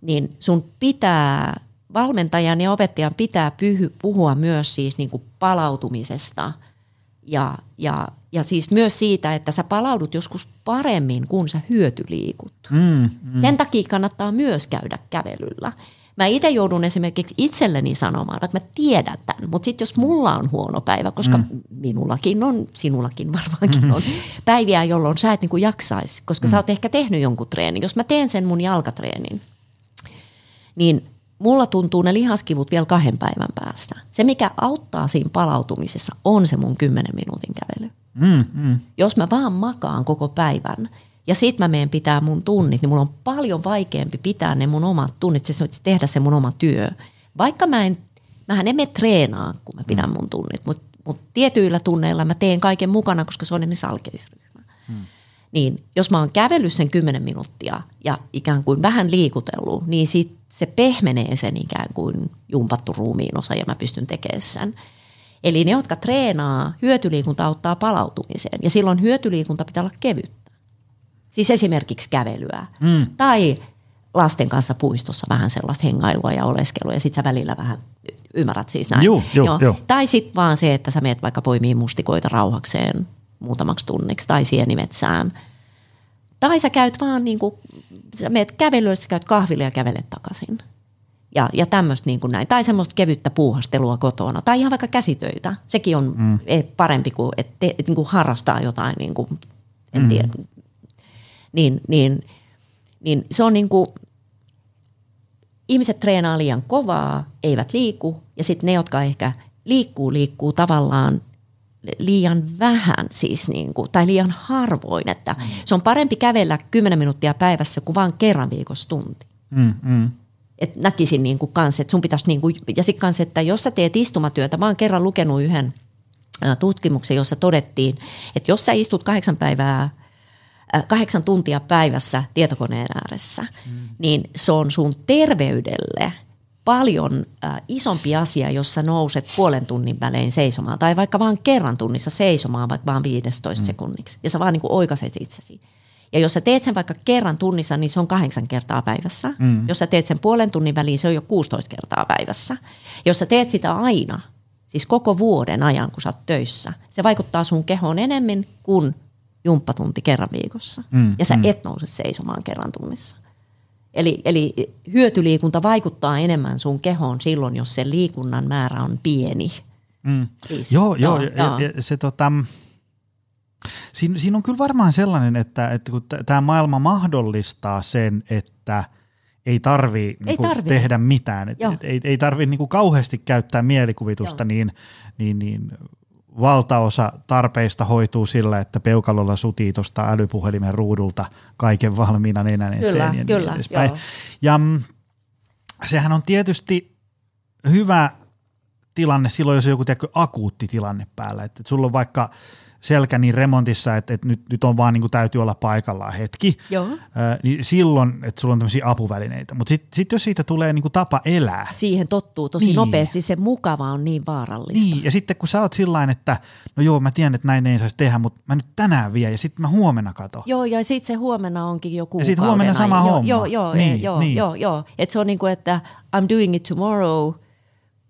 niin sun pitää, valmentajan ja opettajan pitää pyhy, puhua myös siis niin kuin palautumisesta ja, ja, ja siis myös siitä, että sä palaudut joskus paremmin, kun sä hyötyliikut. Mm, mm. Sen takia kannattaa myös käydä kävelyllä. Mä itse joudun esimerkiksi itselleni sanomaan, että mä tiedän tämän, mutta sitten jos mulla on huono päivä, koska mm. minullakin on, sinullakin varmaankin on, päiviä, jolloin sä et niinku jaksaisi, koska mm. sä oot ehkä tehnyt jonkun treenin. Jos mä teen sen mun jalkatreenin, niin mulla tuntuu ne lihaskivut vielä kahden päivän päästä. Se, mikä auttaa siinä palautumisessa, on se mun kymmenen minuutin kävely. Mm, mm. Jos mä vaan makaan koko päivän ja sit mä meen pitää mun tunnit, niin mulla on paljon vaikeampi pitää ne mun omat tunnit, siis tehdä se mun oma työ. Vaikka mä en, mähän en mene treenaa, kun mä pidän mun tunnit, mutta mut tietyillä tunneilla mä teen kaiken mukana, koska se on esimerkiksi alkeisryhmä. Mm. Niin, jos mä oon kävellyt sen kymmenen minuuttia ja ikään kuin vähän liikutellut, niin sit se pehmenee sen ikään kuin jumpattu ruumiin osa ja mä pystyn tekemään sen. Eli ne, jotka treenaa, hyötyliikunta auttaa palautumiseen ja silloin hyötyliikunta pitää olla kevyttä. Siis esimerkiksi kävelyä mm. tai lasten kanssa puistossa vähän sellaista hengailua ja oleskelua ja sit sä välillä vähän ymmärrät siis näin. Joo, jo, Joo. Jo. Tai sit vaan se, että sä meet vaikka poimii mustikoita rauhakseen muutamaksi tunniksi tai sienimetsään. Tai sä käyt vaan niin kuin, sä meet kävelyä, sä käyt kahville ja kävelet takaisin. Ja, ja tämmöistä niin kuin näin. Tai semmoista kevyttä puuhastelua kotona. Tai ihan vaikka käsitöitä. Sekin on mm. parempi kuin, että et, niin kuin harrastaa jotain, niin kuin, en mm. tiedä. Niin, niin, niin se on niin kuin, ihmiset treenaa liian kovaa, eivät liiku. Ja sitten ne, jotka ehkä liikkuu, liikkuu tavallaan liian vähän siis niin kuin, tai liian harvoin, että se on parempi kävellä kymmenen minuuttia päivässä kuin vaan kerran viikossa tunti. Mm, mm. Et näkisin niin kuin kans, että sun pitäisi niin kuin, ja sit kans, että jos sä teet istumatyötä, mä oon kerran lukenut yhden tutkimuksen, jossa todettiin, että jos sä istut kahdeksan päivää, kahdeksan tuntia päivässä tietokoneen ääressä, mm. niin se on sun terveydelle paljon äh, isompi asia, jos sä nouset puolen tunnin välein seisomaan tai vaikka vaan kerran tunnissa seisomaan, vaikka vaan viisitoista mm. sekunniksi. Ja sä vaan niin kuin oikaiset itsesi. Ja jos sä teet sen vaikka kerran tunnissa, niin se on kahdeksan kertaa päivässä. Mm. Jos sä teet sen puolen tunnin väliin, se on jo kuusitoista kertaa päivässä. Jos sä teet sitä aina, siis koko vuoden ajan, kun sä oot töissä, se vaikuttaa sun kehoon enemmän kuin jumppatunti kerran viikossa. Mm. Ja sä mm. et nouse seisomaan kerran tunnissa. Eli, eli hyötyliikunta vaikuttaa enemmän sun kehoon silloin, jos se liikunnan määrä on pieni. Mm. Siis, joo, joo. joo, joo. Ja, ja se, tota, siinä, siinä on kyllä varmaan sellainen, että, että kun tämä maailma mahdollistaa sen, että ei tarvitse niinku, tehdä mitään. Et, et, ei ei tarvitse niinku, kauheasti käyttää mielikuvitusta, niin, niin, niin valtaosa tarpeista hoituu sillä, että peukalolla sutii tuosta älypuhelimen ruudulta kaiken valmiina nenän eteen kyllä, ja kyllä, niin edespäin. Joo. Ja sehän on tietysti hyvä tilanne silloin, jos on joku tiedätkö, akuutti tilanne päällä. Että et sulla on vaikka selkä niin remontissa, että et nyt, nyt on vaan niin täytyy olla paikallaan hetki, joo. Ää, niin silloin, että sulla on tämmöisiä apuvälineitä. Mutta sitten sit jos siitä tulee niin tapa elää. Siihen tottuu tosi niin. nopeasti, se mukava on niin vaarallista. Niin, ja sitten kun sä oot sillain, että no joo, mä tiedän, että näin ei saisi tehdä, mutta mä nyt tänään vien ja sitten mä huomenna katon. Joo, ja sitten se huomenna onkin joku. Ja sitten huomenna sama homma. Joo, joo, niin, joo, niin. joo, joo. Että se on niin kuin, että I'm doing it tomorrow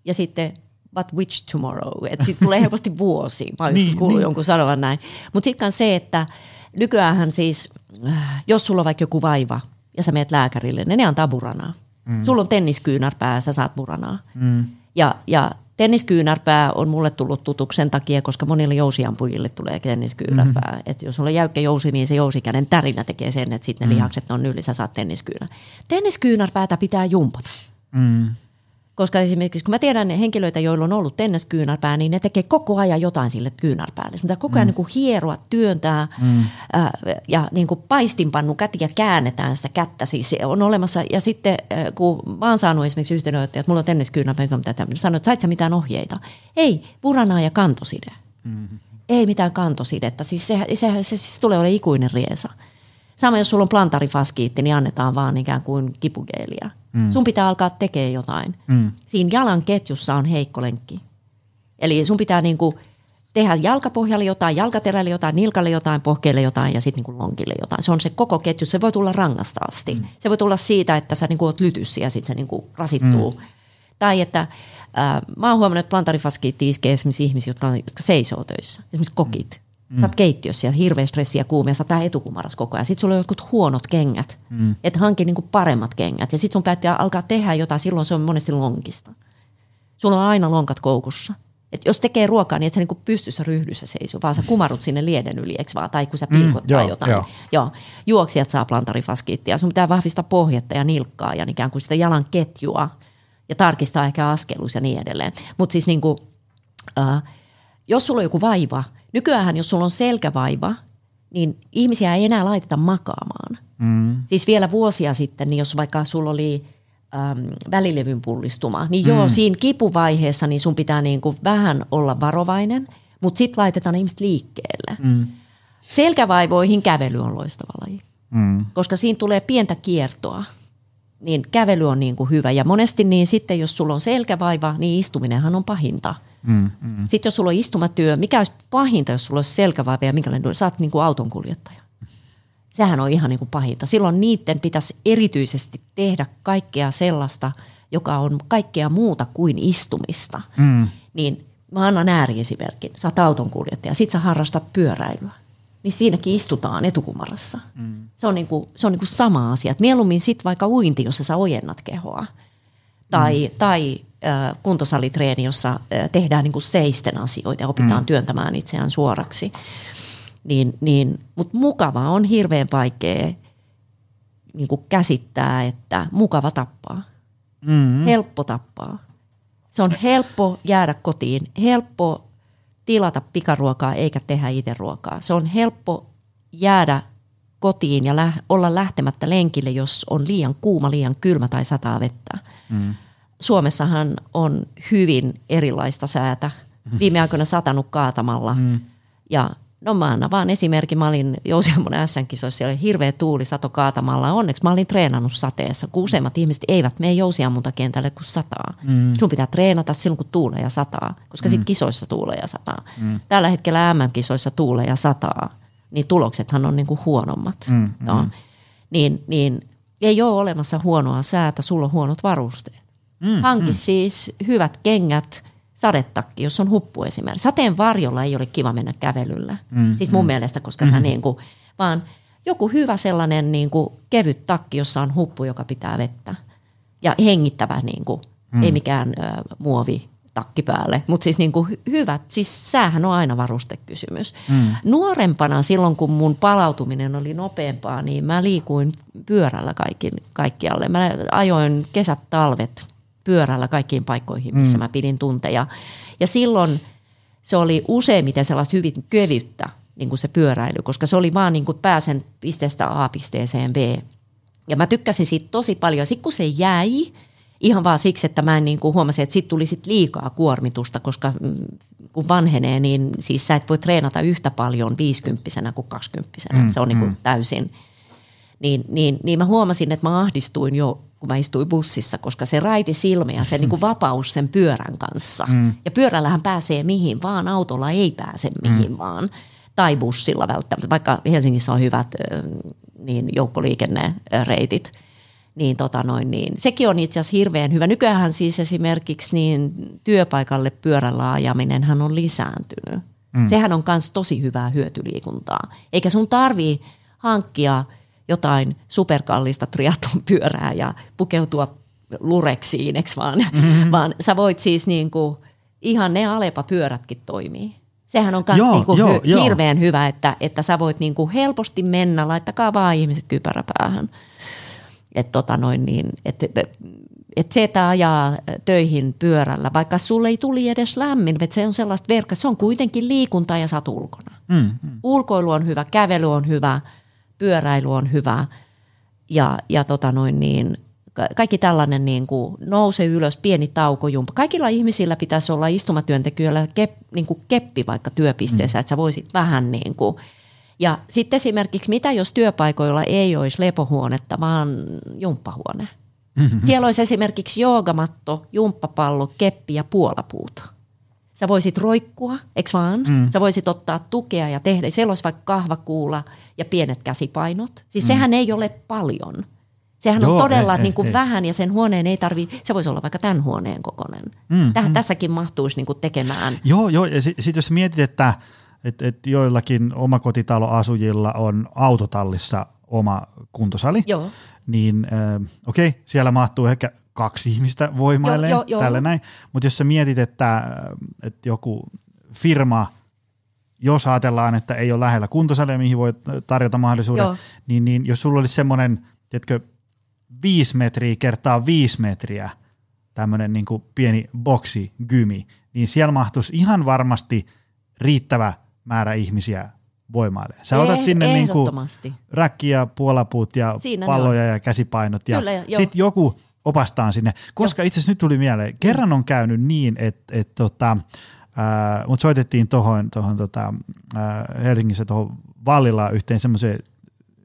ja sitten but which tomorrow? Että siitä tulee helposti vuosi. Mä oon niin, kuullut niin. jonkun sanovan näin. Mutta sitten se, että nykyäänhän siis, jos sulla on vaikka joku vaiva ja sä meet lääkärille, niin ne antaa buranaa. Mm. Sulla on tenniskyynärpää, sä saat buranaa. Mm. Ja, ja tenniskyynärpää on mulle tullut tutuksi sen takia, koska monille jousiampujille tulee tenniskyynärpää. Mm. Että jos sulla on jäykkä jousi, niin se jousikäden tärinä tekee sen, että sitten ne mm. lihakset on yli, sä saat tenniskyynär. Tenniskyynärpäätä pitää jumpata. Mm. Koska esimerkiksi kun mä tiedän henkilöitä, joilla on ollut tenniskyynärpää, niin ne tekee koko ajan jotain sille kyynärpäälle. Mutta koko ajan mm. niin kuin hieroa, työntää mm. äh, ja niin kuin paistinpannu kätiä käännetään sitä kättä. Siis se on olemassa. Ja sitten äh, kun mä oon saanut esimerkiksi yhteydenottoja, että mulla on tenniskyynärpää, sanoin, että sait sä mitään ohjeita? Ei, puranaa ja kantoside. Mm. Ei mitään kantosidetta. Siis se, se, se, se siis tulee olemaan ikuinen riesa. Sama jos sulla on plantarifaskiitti, niin annetaan vaan ikään kuin kipugeeliä. Mm. Sun pitää alkaa tekemään jotain. Mm. Siinä jalan ketjussa on heikko lenkki. Eli sun pitää niinku tehdä jalkapohjalle jotain, jalkaterälle jotain, nilkalle jotain, pohkeelle jotain ja sitten niinku lonkille jotain. Se on se koko ketju. Se voi tulla rangasta asti. Mm. Se voi tulla siitä, että sä niinku oot lytyssä ja sitten se niinku rasittuu. Mm. Tai että äh, mä oon huomannut, että plantarifaskiitti iskee esimerkiksi ihmisiä, jotka, on, jotka seisoo töissä. Esimerkiksi kokit. Mm. Sä oot keittiössä ja hirveä stressi ja kuumia, sä oot vähän etukumaras koko ajan. Sitten sulla on jotkut huonot kengät. Mm. Että hanki niinku paremmat kengät. Ja sitten sun päättää alkaa tehdä jotain, silloin se on monesti lonkista. Sulla on aina lonkat koukussa. Et jos tekee ruokaa, niin et sä niinku pystyssä ryhdyssä seiso, vaan sä kumarrut sinne lieden yli, eikö vaan? Tai kun sä pilkot mm, tai joo, jotain. Joo. Joo. Juoksijat saa plantarifaskiittia. Sun pitää vahvistaa pohjetta ja nilkkaa ja ikään kuin sitä jalan ketjua ja tarkistaa ehkä askelus ja niin edelleen. Mutta siis niinku, äh, jos sulla on joku vaiva, nykyään jos sulla on selkävaiva, niin ihmisiä ei enää laiteta makaamaan. Mm. Siis vielä vuosia sitten, niin jos vaikka sulla oli Äm, välilevyn pullistuma, niin joo, mm. siinä kipuvaiheessa niin sun pitää niin kuin vähän olla varovainen, mutta sitten laitetaan ihmiset liikkeelle. Mm. Selkävaivoihin kävely on loistava laji, mm. koska siinä tulee pientä kiertoa, niin kävely on niin kuin hyvä. Ja monesti niin sitten, jos sulla on selkävaiva, niin istuminenhan on pahinta. Mm. Mm. Sitten jos sulla on istumatyö, mikä olisi pahinta, jos sulla olisi selkävaiva ja minkälainen, sä oot niin kuin autonkuljettaja. Sehän on ihan niin kuin pahinta. Silloin niiden pitäisi erityisesti tehdä kaikkea sellaista, joka on kaikkea muuta kuin istumista. Mm. Niin mä annan ääriesimerkin. Sä oot autonkuljettaja, sit sä harrastat pyöräilyä. Niin siinäkin istutaan etukumarassa. Mm. Se on niin kuin, se on niin kuin sama asia. Et mieluummin sit vaikka uinti, jossa sä ojennat kehoa. Tai, mm. tai äh, kuntosalitreeni, jossa äh, tehdään niin kuin seisten asioita ja opitaan mm. työntämään itseään suoraksi. Niin, niin, mutta mukava on hirveän vaikea niin kuin käsittää, että mukava tappaa. Mm-hmm. Helppo tappaa. Se on helppo jäädä kotiin, helppo tilata pikaruokaa eikä tehdä itse ruokaa. Se on helppo jäädä kotiin ja lä- olla lähtemättä lenkille, jos on liian kuuma, liian kylmä tai sataa vettä. Mm. Suomessahan on hyvin erilaista säätä. Viime aikoina satanut kaatamalla mm. ja no mä annan vaan esimerkki. Mä olin Jousiammon S M-kisoissa, siellä oli hirveä tuuli, sato kaatamalla. Onneksi mä olin treenannut sateessa, kun useimmat ihmiset eivät mene Jousiammunta kentälle, kun sataa. Mm. Sun pitää treenata silloin, kun tuulee ja sataa, koska mm. sitten kisoissa tuulee ja sataa. Mm. Tällä hetkellä M M-kisoissa tuulee ja sataa, niin tuloksethan on niinku huonommat. Mm. No. Mm. Niin, niin ei ole olemassa huonoa säätä, sulla on huonot varusteet. Mm. Hanki mm. siis hyvät kengät. Sadetakki, jos on huppu esimerkiksi. Sateen varjolla ei ole kiva mennä kävelyllä. Mm, siis mun mm. mielestä, koska mm. sä niin kuin, vaan joku hyvä sellainen niin kuin kevyt takki, jossa on huppu, joka pitää vettä. Ja hengittävä, niin kuin, mm. ei mikään ö, muovi takki päälle, mutta siis niin kuin hyvät, siis säähän on aina varustekysymys. Mm. Nuorempana silloin, kun mun palautuminen oli nopeampaa, niin mä liikuin pyörällä kaikin, kaikkialle. Mä ajoin kesät, talvet pyörällä kaikkiin paikkoihin, missä mm. mä pidin tunteja. Ja silloin se oli useimmiten sellaista hyvin kevyttä, niin kuin se pyöräily, koska se oli vaan niin kuin pääsen pisteestä A pisteeseen B. Ja mä tykkäsin siitä tosi paljon. Sitten kun se jäi, ihan vaan siksi, että mä en niin kuin huomasin, että sit tuli sit liikaa kuormitusta, koska kun vanhenee, niin siis sä et voi treenata yhtä paljon viisikymppisenä kuin kaksikymppisenä. Mm. Se on niin kuin täysin. Niin, niin, niin mä huomasin, että mä ahdistuin jo, kun mä istuin bussissa, koska se raiti silmiä, se niin kuin vapaus sen pyörän kanssa. Mm. Ja pyörällähän pääsee mihin vaan, autolla ei pääse mihin mm. vaan. Tai bussilla välttämättä, vaikka Helsingissä on hyvät niin joukkoliikennereitit. Niin, tota noin, niin. Sekin on itse asiassa hirveän hyvä. Nykyäänhän siis esimerkiksi niin työpaikalle pyörällä ajaminenhan on lisääntynyt. Mm. Sehän on myös tosi hyvää hyötyliikuntaa. Eikä sun tarvii hankkia jotain superkallista triatlon pyörää ja pukeutua lureksiin, eks vaan? Mm-hmm. Vaan sä voit siis niinku, ihan ne Alepa-pyörätkin toimii. Sehän on kans joo, niinku joo, hy- hirveän hyvä, että, että sä voit niinku helposti mennä, laittakaa vaan ihmiset kypärä päähän. Että tota noin niin, että et se, että ajaa töihin pyörällä, vaikka sulle ei tuli edes lämmin, että se on sellaista verkka, se on kuitenkin liikuntaa ja sä oot ulkona. Mm-hmm. Ulkoilu on hyvä, kävely on hyvä. Pyöräily on hyvä ja, ja tota noin niin, kaikki tällainen niin kuin nouse ylös, pieni taukojumppa. Kaikilla ihmisillä pitäisi olla istumatyöntekijöillä kep, niin kuin keppi vaikka työpisteessä, mm. että sä voisit vähän niin kuin. Ja sitten esimerkiksi mitä jos työpaikoilla ei olisi lepohuonetta, vaan jumppahuone. Mm-hmm. Siellä olisi esimerkiksi joogamatto, jumppapallo, keppi ja puolapuuta. Sä voisit roikkua, eikö vaan? Mm. Sä voisit ottaa tukea ja tehdä. Siellä olisi vaikka kahvakuula ja pienet käsipainot. Siis mm. sehän ei ole paljon. Sehän Joo, on todella ei, niin kuin ei, vähän ja sen huoneen ei tarvitse, se voisi olla vaikka tämän huoneen kokoinen. Mm, Tähän mm. tässäkin mahtuisi niin kuin tekemään. Joo, joo ja sitten sit jos mietit, että et, et joillakin omakotitaloasujilla on autotallissa oma kuntosali, joo. niin äh, okei, okay, siellä mahtuu ehkä kaksi ihmistä voimailemaan, jo, jo, jo. Tälle näin. Mutta jos sä mietit, että, että joku firma, jos ajatellaan, että ei ole lähellä kuntosalia, mihin voi tarjota mahdollisuuden, niin, niin jos sulla olisi semmoinen, tiedätkö, viisi metriä kertaa viisi metriä tämmöinen niin kuin pieni boksi gymi, niin siellä mahtuisi ihan varmasti riittävä määrä ihmisiä voimailemaan. Sä otat sinne niin kuin räkki ja puolapuut ja siinä palloja ja käsipainot ja sitten joku opastaan sinne, koska itse asiassa nyt tuli mieleen, kerran on käynyt niin, että et, tota, äh, mut soitettiin tohon, tohon, tota, äh, Helsingissä tuohon Vallilaan yhteen semmoiseen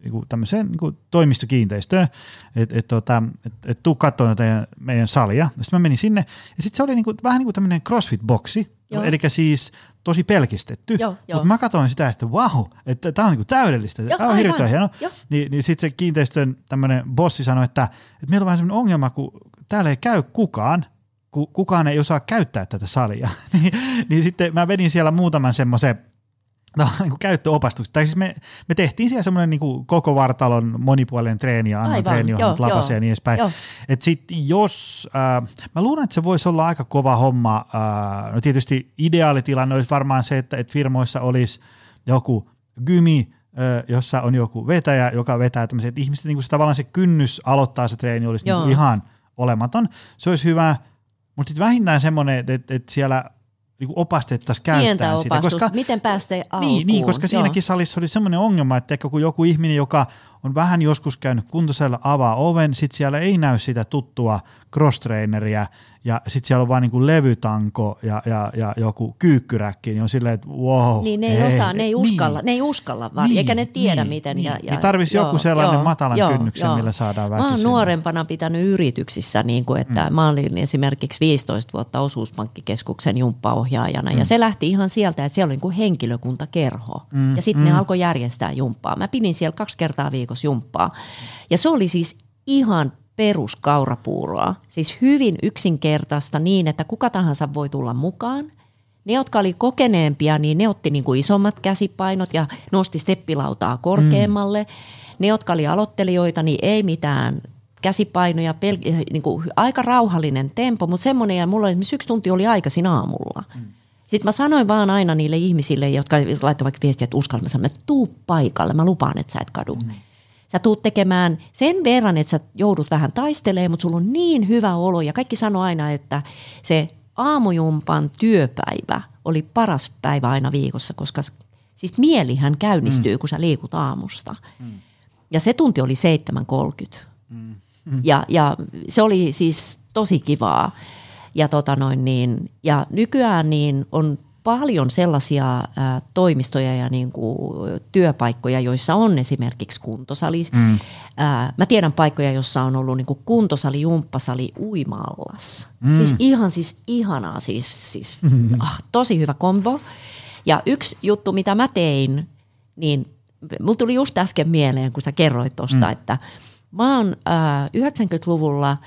niinku, tämmöiseen niinku, toimistokiinteistöön, että et, tota, et, et, tuu katsomaan teidän, meidän salia. Sitten mä menin sinne, ja sitten se oli niinku, vähän niin kuin tämmöinen CrossFit-boksi, eli siis tosi pelkistetty, mutta mä katsoin sitä, että vau, että tämä on niinku täydellistä, tämä on hirveän hieno. Ni, niin sitten se kiinteistön tämmöinen bossi sanoi, että, että meillä on vähän semmoinen ongelma, kun täällä ei käy kukaan, kun kukaan ei osaa käyttää tätä salia. niin, niin sitten mä vedin siellä muutaman semmoisen no, niin käyttöopastukset. Tai siis me, me tehtiin siellä semmoinen niin koko vartalon monipuolinen treeni ja annan treeniohjelmat lapaseen ja niin edespäin. Että sitten jos, äh, mä luulen, että se voisi olla aika kova homma. Äh, no tietysti ideaalitilanne olisi varmaan se, että et firmoissa olisi joku gymi, äh, jossa on joku vetäjä, joka vetää tämmöisiä. Että ihmiset niin kuin se, tavallaan se kynnys aloittaa se treeni olisi niin kuin ihan olematon. Se olisi hyvä, mutta sitten vähintään semmoinen, että et, et siellä niin opastettaisiin käyttämään sitä. Koska, miten päästään alkuun. Niin, niin koska siinäkin Joo. salissa oli semmoinen ongelma, että kun joku ihminen, joka on vähän joskus käynyt kuntosalilla, avaa oven, sitten siellä ei näy sitä tuttua cross-traineria, ja sitten siellä on vaan niin levytanko ja, ja, ja joku kyykkyräkki, niin on silleen, että wow. Niin, ne ei, ei osaa, ne ei uskalla, niin, ne ei uskalla vaan, niin, eikä ne tiedä niin, miten. Niin, ja, ja, niin tarvisi joo, joku sellainen joo, matalan joo, kynnyksen, joo. millä saadaan väki. Mä oon nuorempana pitänyt yrityksissä, niin kuin, että mm. mä olin esimerkiksi viisitoista vuotta Osuuspankkikeskuksen jumppaohjaajana, mm. ja se lähti ihan sieltä, että siellä oli niin henkilökuntakerho, mm. ja sitten mm. ne alkoi järjestää jumppaa. Mä pidin siellä kaksi kertaa viikossa jumppaa, ja se oli siis ihan peruskaurapuuroa. Siis hyvin yksinkertaista niin, että kuka tahansa voi tulla mukaan. Ne, jotka oli kokeneempia, niin ne otti niin kuin isommat käsipainot ja nosti steppilautaa korkeammalle. Mm. Ne, jotka oli aloittelijoita, niin ei mitään käsipainoja. Pel- niin kuin aika rauhallinen tempo, mutta semmoinen, ja mulla esimerkiksi yksi tunti oli aikaisin aamulla. Mm. Sitten mä sanoin vaan aina niille ihmisille, jotka laittoi vaikka viestiä, että uskallan, mä sanoin, että tuu paikalle, mä lupaan, että sä et kadu. Mm. Sä tuut tekemään sen verran, että sä joudut vähän taistelemaan, mutta sulla on niin hyvä olo. Ja kaikki sanoo aina, että se aamujumpan työpäivä oli paras päivä aina viikossa, koska siis mielihän käynnistyy, mm. kun sä liikut aamusta. Mm. Ja se tunti oli seitsemän kolmekymmentä. Mm. Mm. Ja, ja se oli siis tosi kivaa. Ja, tota noin niin, ja nykyään niin on paljon sellaisia ä, toimistoja ja niin kuin, työpaikkoja, joissa on esimerkiksi kuntosali. Mm. Ä, mä tiedän paikkoja, joissa on ollut niin kuin kuntosali, jumppasali, uima-allas. Mm. Siis ihan siis ihanaa, siis, siis mm-hmm. ah, tosi hyvä kombo. Ja yksi juttu, mitä mä tein, niin mulla tuli just äsken mieleen, kun sä kerroit tosta, mm. että mä oon ä, yhdeksänkymmentäluvulla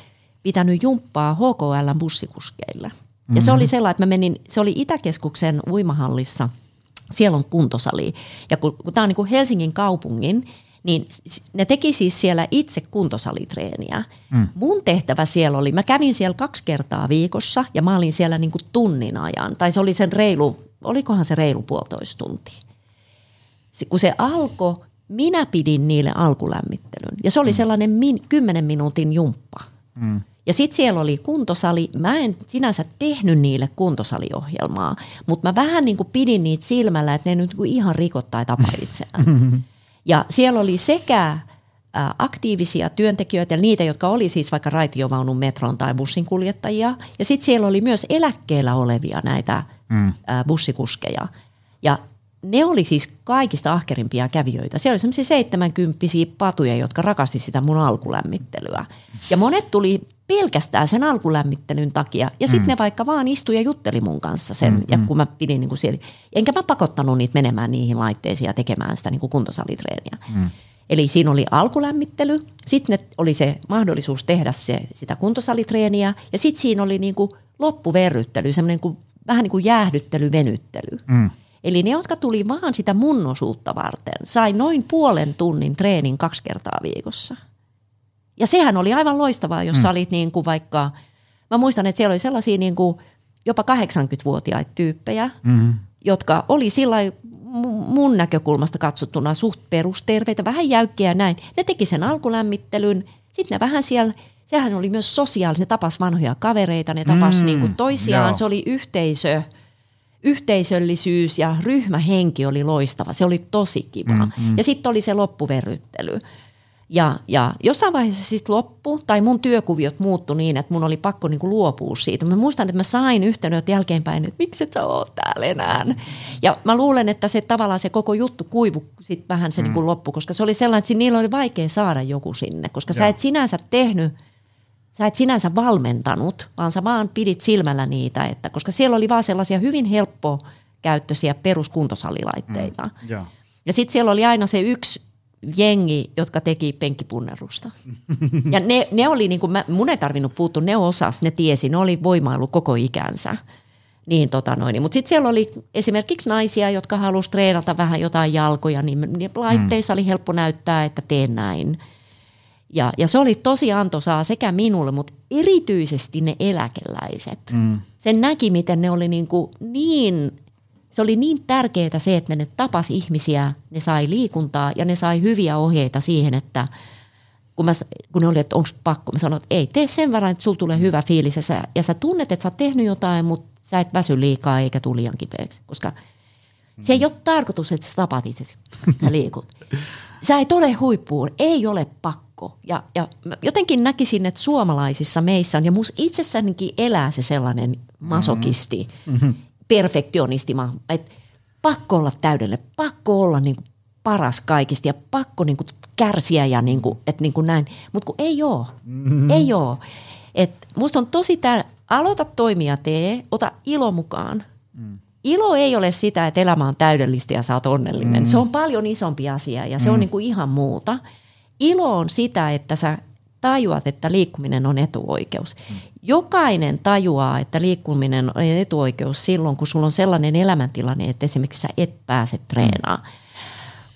pitänyt jumppaa H K L-bussikuskeilla. Ja se oli sellainen, että mä menin, se oli Itäkeskuksen uimahallissa, siellä on kuntosali. Ja kun, kun tämä on niin kuin Helsingin kaupungin, niin ne teki siis siellä itse kuntosalitreeniä. Mm. Mun tehtävä siellä oli, mä kävin siellä kaksi kertaa viikossa ja mä olin siellä niin kuin tunnin ajan. Tai se oli sen reilu, olikohan se reilu puolitoista tuntia. Kun se alkoi, minä pidin niille alkulämmittelyn. Ja se oli sellainen min, kymmenen minuutin jumppa. Mm. Ja sitten siellä oli kuntosali. Mä en sinänsä tehnyt niille kuntosaliohjelmaa, mutta mä vähän niin kuin pidin niitä silmällä, että ne nyt ihan rikot tai tapa itseään. Ja siellä oli sekä aktiivisia työntekijöitä, niitä, jotka oli siis vaikka raitiovaunun, metron tai bussin kuljettajia. Ja sitten siellä oli myös eläkkeellä olevia näitä mm. bussikuskeja. Ja ne oli siis kaikista ahkerimpia kävijöitä. Siellä oli semmoisia seitsemänkymppisiä patuja, jotka rakasti sitä mun alkulämmittelyä. Ja monet tuli pelkästään sen alkulämmittelyn takia. Ja sitten mm. ne vaikka vaan istui ja jutteli mun kanssa sen. Mm, ja kun mä pidin niin kuin siellä. Enkä mä pakottanut niitä menemään niihin laitteisiin ja tekemään sitä niin kuin kuntosalitreeniä. Mm. Eli siinä oli alkulämmittely. Sitten oli se mahdollisuus tehdä se, sitä kuntosalitreeniä. Ja sitten siinä oli niin kuin loppuverryttely, semmoinen kuin, vähän niin kuin jäähdyttely, venyttely. Mm. Eli ne, jotka tuli vaan sitä mun osuutta varten, sai noin puolen tunnin treenin kaksi kertaa viikossa. Ja sehän oli aivan loistavaa, jos sä olit niin kuin vaikka, mä muistan, että siellä oli sellaisia niin kuin jopa kahdeksankymmentävuotiaita tyyppejä, mm-hmm. jotka oli sillä mun näkökulmasta katsottuna suht perusterveitä, vähän jäykkiä ja näin. Ne teki sen alkulämmittelyn, sitten ne vähän siellä, sehän oli myös sosiaalinen, ne tapas vanhoja kavereita, ne tapas mm-hmm. niin kuin toisiaan, joo. Se oli yhteisö. Yhteisöllisyys ja ryhmähenki oli loistava. Se oli tosi kiva. Mm, mm. Ja sitten oli se loppuverryttely. Ja, ja jossain vaiheessa sitten loppu, tai mun työkuviot muuttui niin, että mun oli pakko niinku luopua siitä. Mä muistan, että mä sain yhteydenottoja jälkeenpäin, että miksi et sä oot täällä enää. Ja mä luulen, että se tavallaan se koko juttu kuivui sitten vähän se mm. niinku loppu, koska se oli sellainen, että niillä oli vaikea saada joku sinne, koska ja. sä et sinänsä tehnyt, sä et sinänsä valmentanut, vaan sä vaan pidit silmällä niitä, että, koska siellä oli vaan sellaisia hyvin helppokäyttöisiä peruskuntosalilaitteita. Mm, yeah. Ja sitten siellä oli aina se yksi jengi, jotka teki penkkipunnerusta. Ja ne, ne oli, niin kuin mä, mun ei tarvinnut puuttua, ne osas, ne tiesi, ne oli voimailu koko ikänsä. Niin, tota noin. Mutta sitten siellä oli esimerkiksi naisia, jotka halusi treenata vähän jotain jalkoja, niin laitteissa mm. oli helppo näyttää, että teen näin. Ja, ja se oli tosi antoisaa sekä minulle, mutta erityisesti ne eläkeläiset. Mm. Sen näki, miten ne oli niin, kuin niin, se oli niin tärkeää se, että ne tapas ihmisiä, ne sai liikuntaa ja ne sai hyviä ohjeita siihen, että kun, mä, kun ne oli, että onko pakko, mä sanoin, että ei, tee sen verran, että sulla tulee hyvä fiilis ja sä, ja sä tunnet, että sä oot tehnyt jotain, mutta sä et väsy liikaa eikä tule liian kipeäksi, koska se ei ole tarkoitus, että sä tapat itsesi, sä liikut. Sä et ole huippuun, ei ole pakko. Ja, ja jotenkin näkisin, että suomalaisissa meissä on, ja musta itsessäänkin elää se sellainen masokisti, mm-hmm. perfektionisti, että pakko olla täydelle, pakko olla niin kuin paras kaikista ja pakko niin kuin kärsiä ja niin kuin, että niin kuin näin. Mutta kun ei oo, mm-hmm. ei oo. Et musta on tosi tär... aloita toimia tee, ota ilo mukaan. Mm. Ilo ei ole sitä, että elämä on täydellistä ja sä oot onnellinen. Mm. Se on paljon isompi asia ja se mm. on niin kuin ihan muuta. Ilo on sitä, että sä tajuat, että liikkuminen on etuoikeus. Mm. Jokainen tajuaa, että liikkuminen on etuoikeus silloin, kun sulla on sellainen elämäntilanne, että esimerkiksi sä et pääse treenaamaan.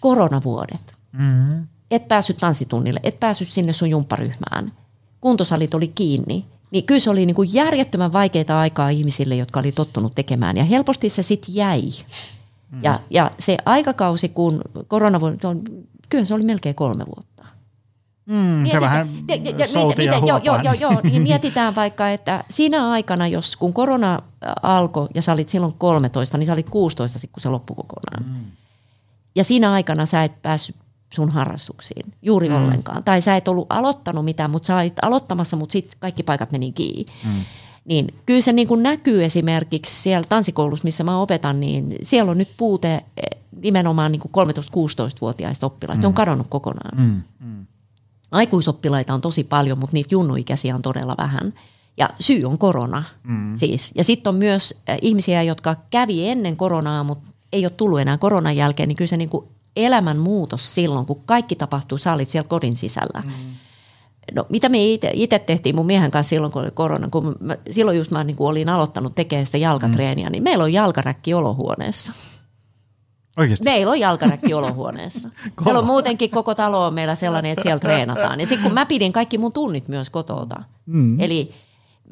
Koronavuodet. Mm. Et päässyt tanssitunnille, et päässyt sinne sun jumpparyhmään. Kuntosalit oli kiinni. Niin kyllä se oli niin kuin järjettömän vaikeaa aikaa ihmisille, jotka oli tottunut tekemään. Ja helposti se sitten jäi. Mm. Ja, ja se aikakausi, kun koronavuosi, kyllä se oli melkein kolme vuotta. Mm, mietitään, se vähän souti ja huopaan. Joo, joo, joo, niin mietitään vaikka, että siinä aikana, jos kun korona alkoi ja sä olit silloin kolmetoista, niin sä olit kuusitoista, kun se loppui kokonaan. Mm. Ja siinä aikana sä et päässyt sun harrastuksiin juuri mm. ollenkaan. Tai sä et ollut aloittanut mitään, mutta sä olit aloittamassa, mutta sitten kaikki paikat meni kiinni. Mm. Niin kyllä se niin kuin näkyy esimerkiksi siellä tanssikoulussa, missä mä opetan, niin siellä on nyt puute nimenomaan niin kuin kolmetoista-kuusitoistavuotiaista oppilaista. Mm. Ne on kadonnut kokonaan. Mm. Mm. Aikuisoppilaita on tosi paljon, mutta niitä junnuikäisiä on todella vähän. Ja syy on korona mm. siis. Ja sitten on myös ihmisiä, jotka kävi ennen koronaa, mutta ei ole tullut enää koronan jälkeen, niin kyllä se niin kuin elämän muutos silloin, kun kaikki tapahtuu, sä olit siellä kodin sisällä. Mm. No, mitä me itse tehtiin mun miehen kanssa silloin, kun oli korona, kun mä, silloin just mä niin kuin olin aloittanut tekemään sitä jalkatreeniä, mm. niin meillä on jalkaräkki olohuoneessa. Oikeasti? Meillä on jalkaräkki olohuoneessa. Meillä on muutenkin koko talo on meillä sellainen, että siellä treenataan. Ja sitten kun mä pidin kaikki mun tunnit myös kotota. Mm. Eli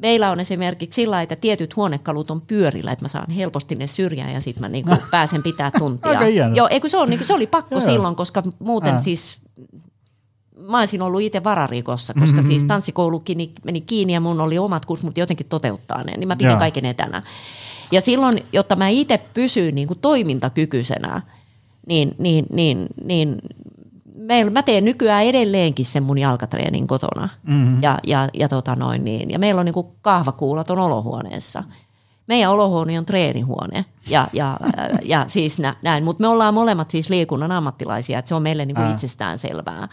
meillä on esimerkiksi sillä, että tietyt huonekalut on pyörillä, että mä saan helposti ne syrjään ja sitten mä niinku pääsen pitää tuntia. Aika hieno. Joo, eikö se, on, niinku, se oli pakko joo. silloin, koska muuten äh. siis mä olisin ollut itse vararikossa, koska mm-hmm. siis tanssikoulukin meni kiinni ja mun oli omat kurssit, mutta jotenkin toteuttaa ne, niin mä pidin joo. kaiken etänä. Ja silloin, jotta mä itse pysyin niinku toimintakykyisenä, niin, niin, niin, niin meillä, mä teen nykyään edelleenkin sen mun jalkatreenin kotona mm-hmm. ja, ja, ja, tota noin niin. ja meillä on niinku kahvakuulat on olohuoneessa. Meidän olohuone on treenihuone ja, ja, ja siis nä, näin, mutta me ollaan molemmat siis liikunnan ammattilaisia, että se on meille niinku itsestään selvää.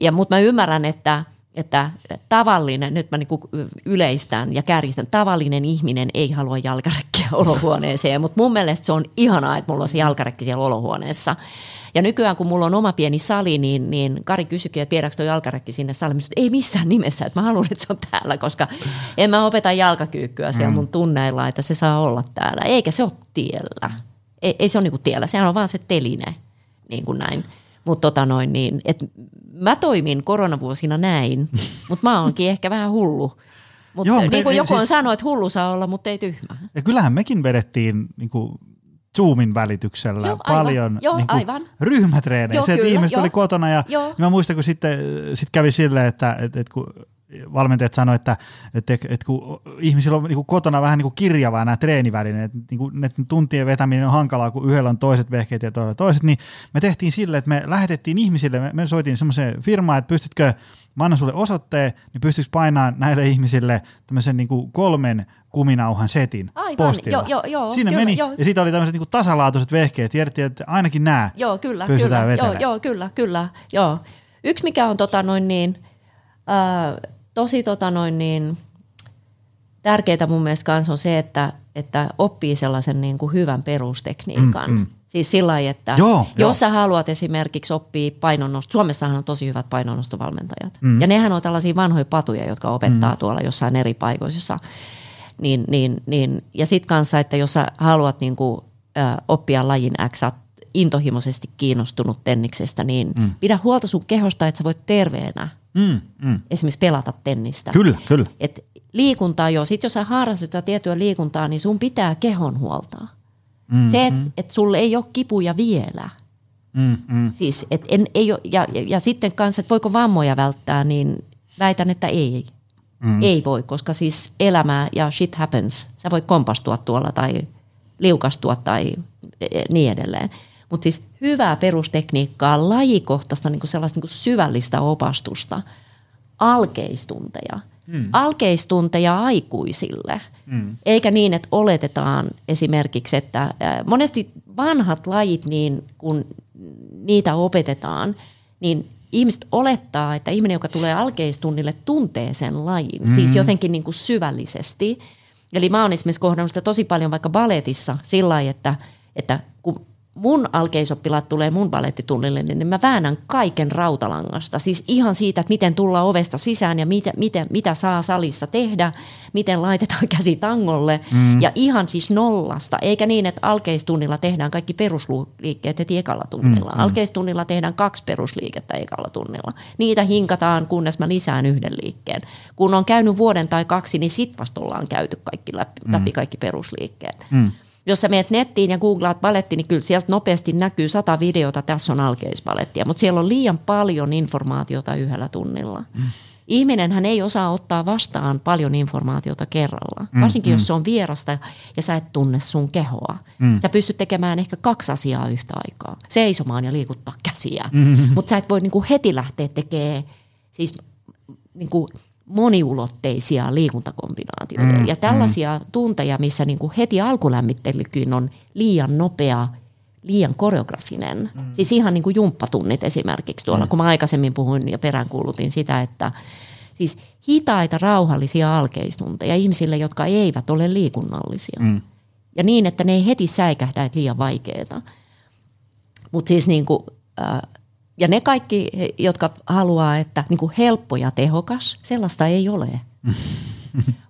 Ja, mutta mä ymmärrän, että Että tavallinen, nyt mä niin kuin yleistän ja kärjistän, tavallinen ihminen ei halua jalkarekkiä olohuoneeseen, mutta mun mielestä se on ihanaa, että mulla on se jalkarekki siellä olohuoneessa. Ja nykyään, kun mulla on oma pieni sali, niin, niin Kari kysyikin, että viedäänkö tuo jalkarekki sinne saliin. Mä sanoin, että ei missään nimessä, että mä haluan, että se on täällä, koska en mä opeta jalkakyykkyä siellä mun tunneilla, että se saa olla täällä. Eikä se ole tiellä. Ei, ei se ole niin kuin tiellä, sehän on vaan se teline, niin kuin näin. Mutta tota noin niin, että mä toimin koronavuosina näin, mutta mä oonkin ehkä vähän hullu. Mut Joo, niin kuin joku siis... on sanonut, että hullu saa olla, mutta ei tyhmä. Ja kyllähän mekin vedettiin niin kuin Zoomin välityksellä Joo, paljon Joo, niin kuin ryhmätreenejä. Joo, se, että kyllä, ihmiset jo. oli kotona ja niin mä muistan, kun sitten sit kävi silleen, että et, et kun valmentajat sanoivat, että, että, että kun ihmisillä on niin kuin kotona vähän niin kuin kirjavaa nämä treenivälineet, niin kuin, että tuntien vetäminen on hankalaa, kun yhdellä on toiset vehkeet ja toisella toiset, niin me tehtiin sille, että me lähetettiin ihmisille, me, me soitiin semmoiseen firmaan, että pystytkö, mä annan sulle osoitteen, niin pystytkö painamaan näille ihmisille tämmöisen niin kuin kolmen kuminauhan setin Aivan, postilla. Jo, jo, jo, Siinä kyllä, meni, jo. ja siitä oli tämmöiset niin kuin tasalaatuiset vehkeet, tiedettiin, että ainakin nämä joo, kyllä, pystytään vetämään. Joo, kyllä, kyllä, joo. Yksi mikä on tota noin niin, äh, Tosi tota noin niin, tärkeää mun mielestä myös on se, että, että oppii sellaisen niin kuin hyvän perustekniikan. Mm, mm. Siis sillä lailla, että joo, jos jo. sä haluat esimerkiksi oppia painonnosto, Suomessahan on tosi hyvät painonnostovalmentajat. Mm. Ja nehän on tällaisia vanhoja patuja, jotka opettaa mm. tuolla jossain eri paikoissa. Niin, niin, niin. Ja sit kanssa, että jos sä haluat niin kuin, äh, oppia lajin X, sä oot intohimoisesti kiinnostunut tenniksestä, niin mm. pidä huolta sun kehosta, että sä voit terveenä. Mm, mm. Esimerkiksi pelata tennistä. Kyllä, kyllä. Et liikuntaa jo. Sitten jos sä harrastat tiettyä liikuntaa, niin sun pitää kehon huoltaa. Mm, se, että mm. et sulle ei ole kipuja vielä. Mm, mm. Siis, et en, ei ole, ja, ja, ja sitten kanssa, että voiko vammoja välttää, niin väitän, että ei. Mm. Ei voi, koska siis elämä ja shit happens. Sä voit kompastua tuolla tai liukastua tai niin edelleen. Mutta siis hyvää perustekniikkaa, lajikohtaista niin kuin sellaista niin kuin syvällistä opastusta, alkeistunteja. Mm. Alkeistunteja aikuisille. Mm. Eikä niin, että oletetaan esimerkiksi, että monesti vanhat lajit, niin kun niitä opetetaan, niin ihmiset olettaa, että ihminen, joka tulee alkeistunnille, tuntee sen lajin. Mm. Siis jotenkin niin kuin syvällisesti. Eli mä oon esimerkiksi kohdannut sitä tosi paljon vaikka baletissa sillä lailla, että, että kun mun alkeisoppilaat tulee mun balettitunnille, niin mä väännän kaiken rautalangasta. Siis ihan siitä, että miten tulla ovesta sisään ja mitä, mitä, mitä saa salissa tehdä, miten laitetaan käsi tangolle. Mm. Ja ihan siis nollasta, eikä niin, että alkeistunnilla tehdään kaikki perusliikkeet heti ekalla tunnilla. Mm. Alkeistunnilla tehdään kaksi perusliikettä ekalla tunnilla. Niitä hinkataan, kunnes mä lisään yhden liikkeen. Kun on käynyt vuoden tai kaksi, niin sit vasta ollaan käyty kaikki läpi, mm. läpi kaikki perusliikkeet. Mm. Jos sä menet nettiin ja googlaat baletti, niin kyllä sieltä nopeasti näkyy sata videota, tässä on alkeisbalettia, mutta siellä on liian paljon informaatiota yhdellä tunnilla. Mm. Ihminenhän ei osaa ottaa vastaan paljon informaatiota kerralla, mm, varsinkin mm. jos se on vierasta ja sä et tunne sun kehoa. Mm. Sä pystyt tekemään ehkä kaksi asiaa yhtä aikaa, seisomaan ja liikuttaa käsiä, mm. mutta sä et voi niinku heti lähteä tekemään siis niinku moniulotteisia liikuntakombinaatioita. Mm, ja tällaisia mm. tunteja, missä niinku heti alkulämmittelykin on liian nopea, liian koreografinen. Mm. Siis ihan niinku jumppatunnit esimerkiksi tuolla, mm. kun mä aikaisemmin puhuin ja peräänkuulutin sitä, että siis hitaita, rauhallisia alkeistunteja ihmisille, jotka eivät ole liikunnallisia. Mm. Ja niin, että ne ei heti säikähdä, että liian vaikeeta. Mutta siis niinku... Äh, Ja ne kaikki, jotka haluaa, että niin kuin helppo ja tehokas, sellaista ei ole.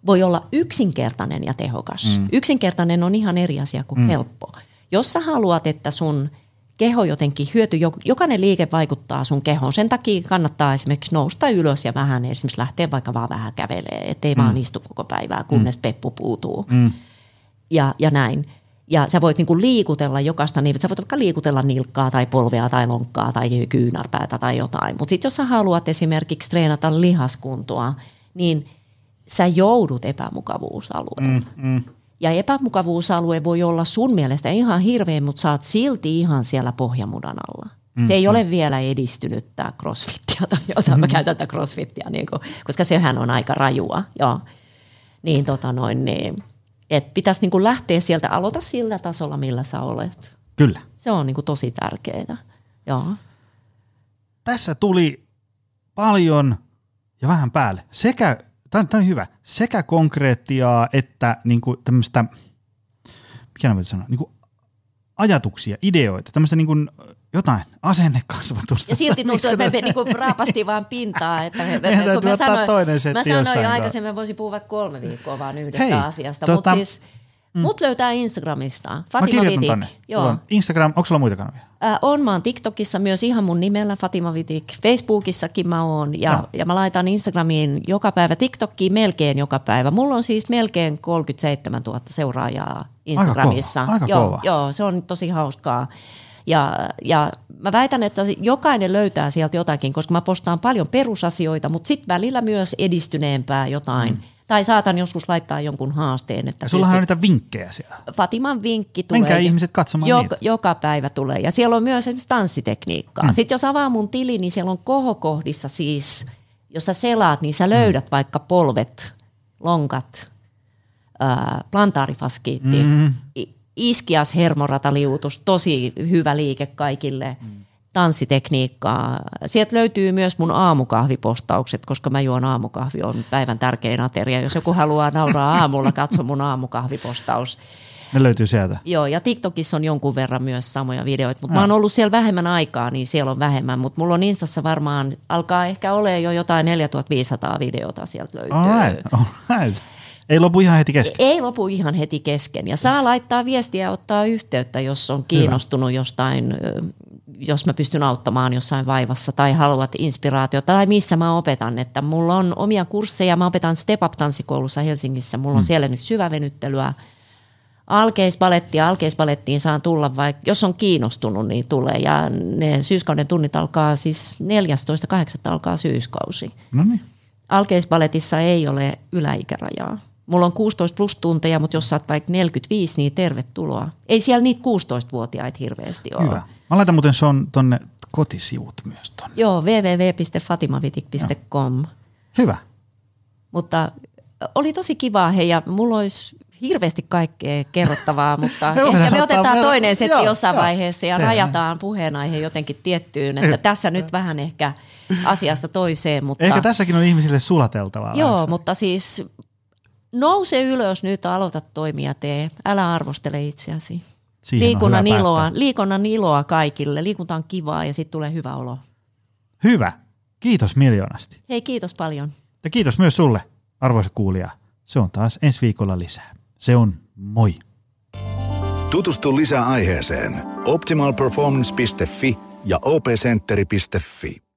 Voi olla yksinkertainen ja tehokas. Mm. Yksinkertainen on ihan eri asia kuin mm. helppo. Jos sä haluat, että sun keho jotenkin hyötyy, jokainen liike vaikuttaa sun kehoon. Sen takia kannattaa esimerkiksi nousta ylös ja vähän, esimerkiksi lähteä vaikka vaan vähän kävelemään, ettei mm. vaan istu koko päivää, kunnes mm. peppu puutuu mm. ja, ja näin. Ja sä voit niinku liikutella jokaista, niin sä voit vaikka liikutella nilkkaa tai polvea tai lonkkaa tai kyynärpäätä tai jotain. Mutta sitten jos sä haluat esimerkiksi treenata lihaskuntoa, niin sä joudut epämukavuusalueelle. Mm, mm. Ja epämukavuusalue voi olla sun mielestä ihan hirveä, mutta sä oot silti ihan siellä pohjamudan alla. Mm, se ei mm. ole vielä edistynyt tää crossfittia tai jotain. Mm. Mä käytän tätä crossfittia, niin kun, koska sehän on aika rajua. Joo. Niin tota noin niin. Että pitäisi niinku lähteä sieltä, aloita sillä tasolla, millä sä olet. Kyllä. Se on niinku tosi tärkeää. Joo. Tässä tuli paljon ja vähän päälle. Sekä, tämä on hyvä, sekä konkreettiaa että niin kuin tämmöistä, mikä mä voin sanoa, niin kuin ajatuksia, ideoita, tämmöistä niin kuin jotain asennekasvatusta. Ja silti tuntuu, että me niinku raapastiin vaan pintaa. Että me, me, kun mä sanoin, mä sanoin jo aikaisemmin, mä voisin puhua vaikka kolme viikkoa vaan yhdestä Hei, asiasta. Tota, Mutta siis mm. mut löytää Instagramista. Fatima Vitikko. Joo. Instagram, onko sulla muita kanavia? Äh, on, mä oon TikTokissa myös ihan mun nimellä Fatima Vitikko. Facebookissakin mä oon ja, no. ja mä laitan Instagramiin joka päivä, TikTokiin melkein joka päivä. Mulla on siis melkein kolmekymmentäseitsemäntuhatta seuraajaa Instagramissa. Aika kova, aika joo, kova. Joo, se on tosi hauskaa. Ja, ja mä väitän, että jokainen löytää sieltä jotakin, koska mä postaan paljon perusasioita, mutta sitten välillä myös edistyneempää jotain. Mm. Tai saatan joskus laittaa jonkun haasteen. Että sullahan pystyt... on niitä vinkkejä siellä. Fatiman vinkki tulee. Menkää ihmiset katsomaan jo- niitä. Joka päivä tulee. Ja siellä on myös esimerkiksi tanssitekniikkaa. Mm. Sitten jos avaa mun tili, niin siellä on kohokohdissa siis, jos sä selaat, niin sä löydät mm. vaikka polvet, lonkat, äh, plantaarifaskiitti. Mm. Iskias hermorataliutus, tosi hyvä liike kaikille, tanssitekniikkaa. Sieltä löytyy myös mun aamukahvipostaukset, koska mä juon aamukahvi, on päivän tärkein ateria. Jos joku haluaa nauraa aamulla, katso mun aamukahvipostaus. Ne löytyy sieltä. Joo, ja TikTokissa on jonkun verran myös samoja videoita, mutta mä oon ollut siellä vähemmän aikaa, niin siellä on vähemmän. Mutta mulla on Instassa varmaan, alkaa ehkä olemaan jo jotain neljätuhattaviisisataa videoita sieltä löytyy. All right, all right. Ei lopu ihan heti kesken. Ei lopu ihan heti kesken. Ja saa laittaa viestiä ja ottaa yhteyttä, jos on kiinnostunut Hyvä. jostain, jos mä pystyn auttamaan jossain vaivassa tai haluat inspiraatiota tai missä mä opetan. Että mulla on omia kursseja. Mä opetan Step-up-tanssikoulussa Helsingissä. Mulla on siellä hmm. syvävenyttelyä, alkeispalettia. Alkeispalettiin saan tulla, vaikka jos on kiinnostunut, niin tulee. Ja ne syyskauden tunnit alkaa siis neljästoista kahdeksatta alkaa syyskausi. No niin. Alkeispaletissa ei ole yläikärajaa. Mulla on kuusitoista plus tunteja, mutta jos sä oot vaikka neljäkymmentäviisi, niin tervetuloa. Ei siellä niitä kuusitoistavuotiaita hirveästi ole. Hyvä. Mä laitan muuten se on tonne kotisivut myös tonne. Joo, double-u double-u double-u piste fatimavitik piste com. Hyvä. Mutta oli tosi kivaa, hei, ja mulla olisi hirveästi kaikkea kerrottavaa, mutta ehkä me otetaan toinen setti jossain vaiheessa ja rajataan puheenaihe jotenkin tiettyyn, että tässä nyt vähän ehkä asiasta toiseen. Mutta... Ehkä tässäkin on ihmisille sulateltavaa. Joo, laissa. Mutta siis... Nouse ylös nyt, aloita toimia, tee. Älä arvostele itseäsi. Liikunnan iloa, liikunnan iloa kaikille. Liikunta on kivaa ja sitten tulee hyvä olo. Hyvä. Kiitos miljoonasti. Hei, kiitos paljon. Ja kiitos myös sulle, arvoisa kuulija. Se on taas ensi viikolla lisää. Se on moi. Tutustu lisää aiheeseen optimal performance piste fi ja o p centeri piste fi.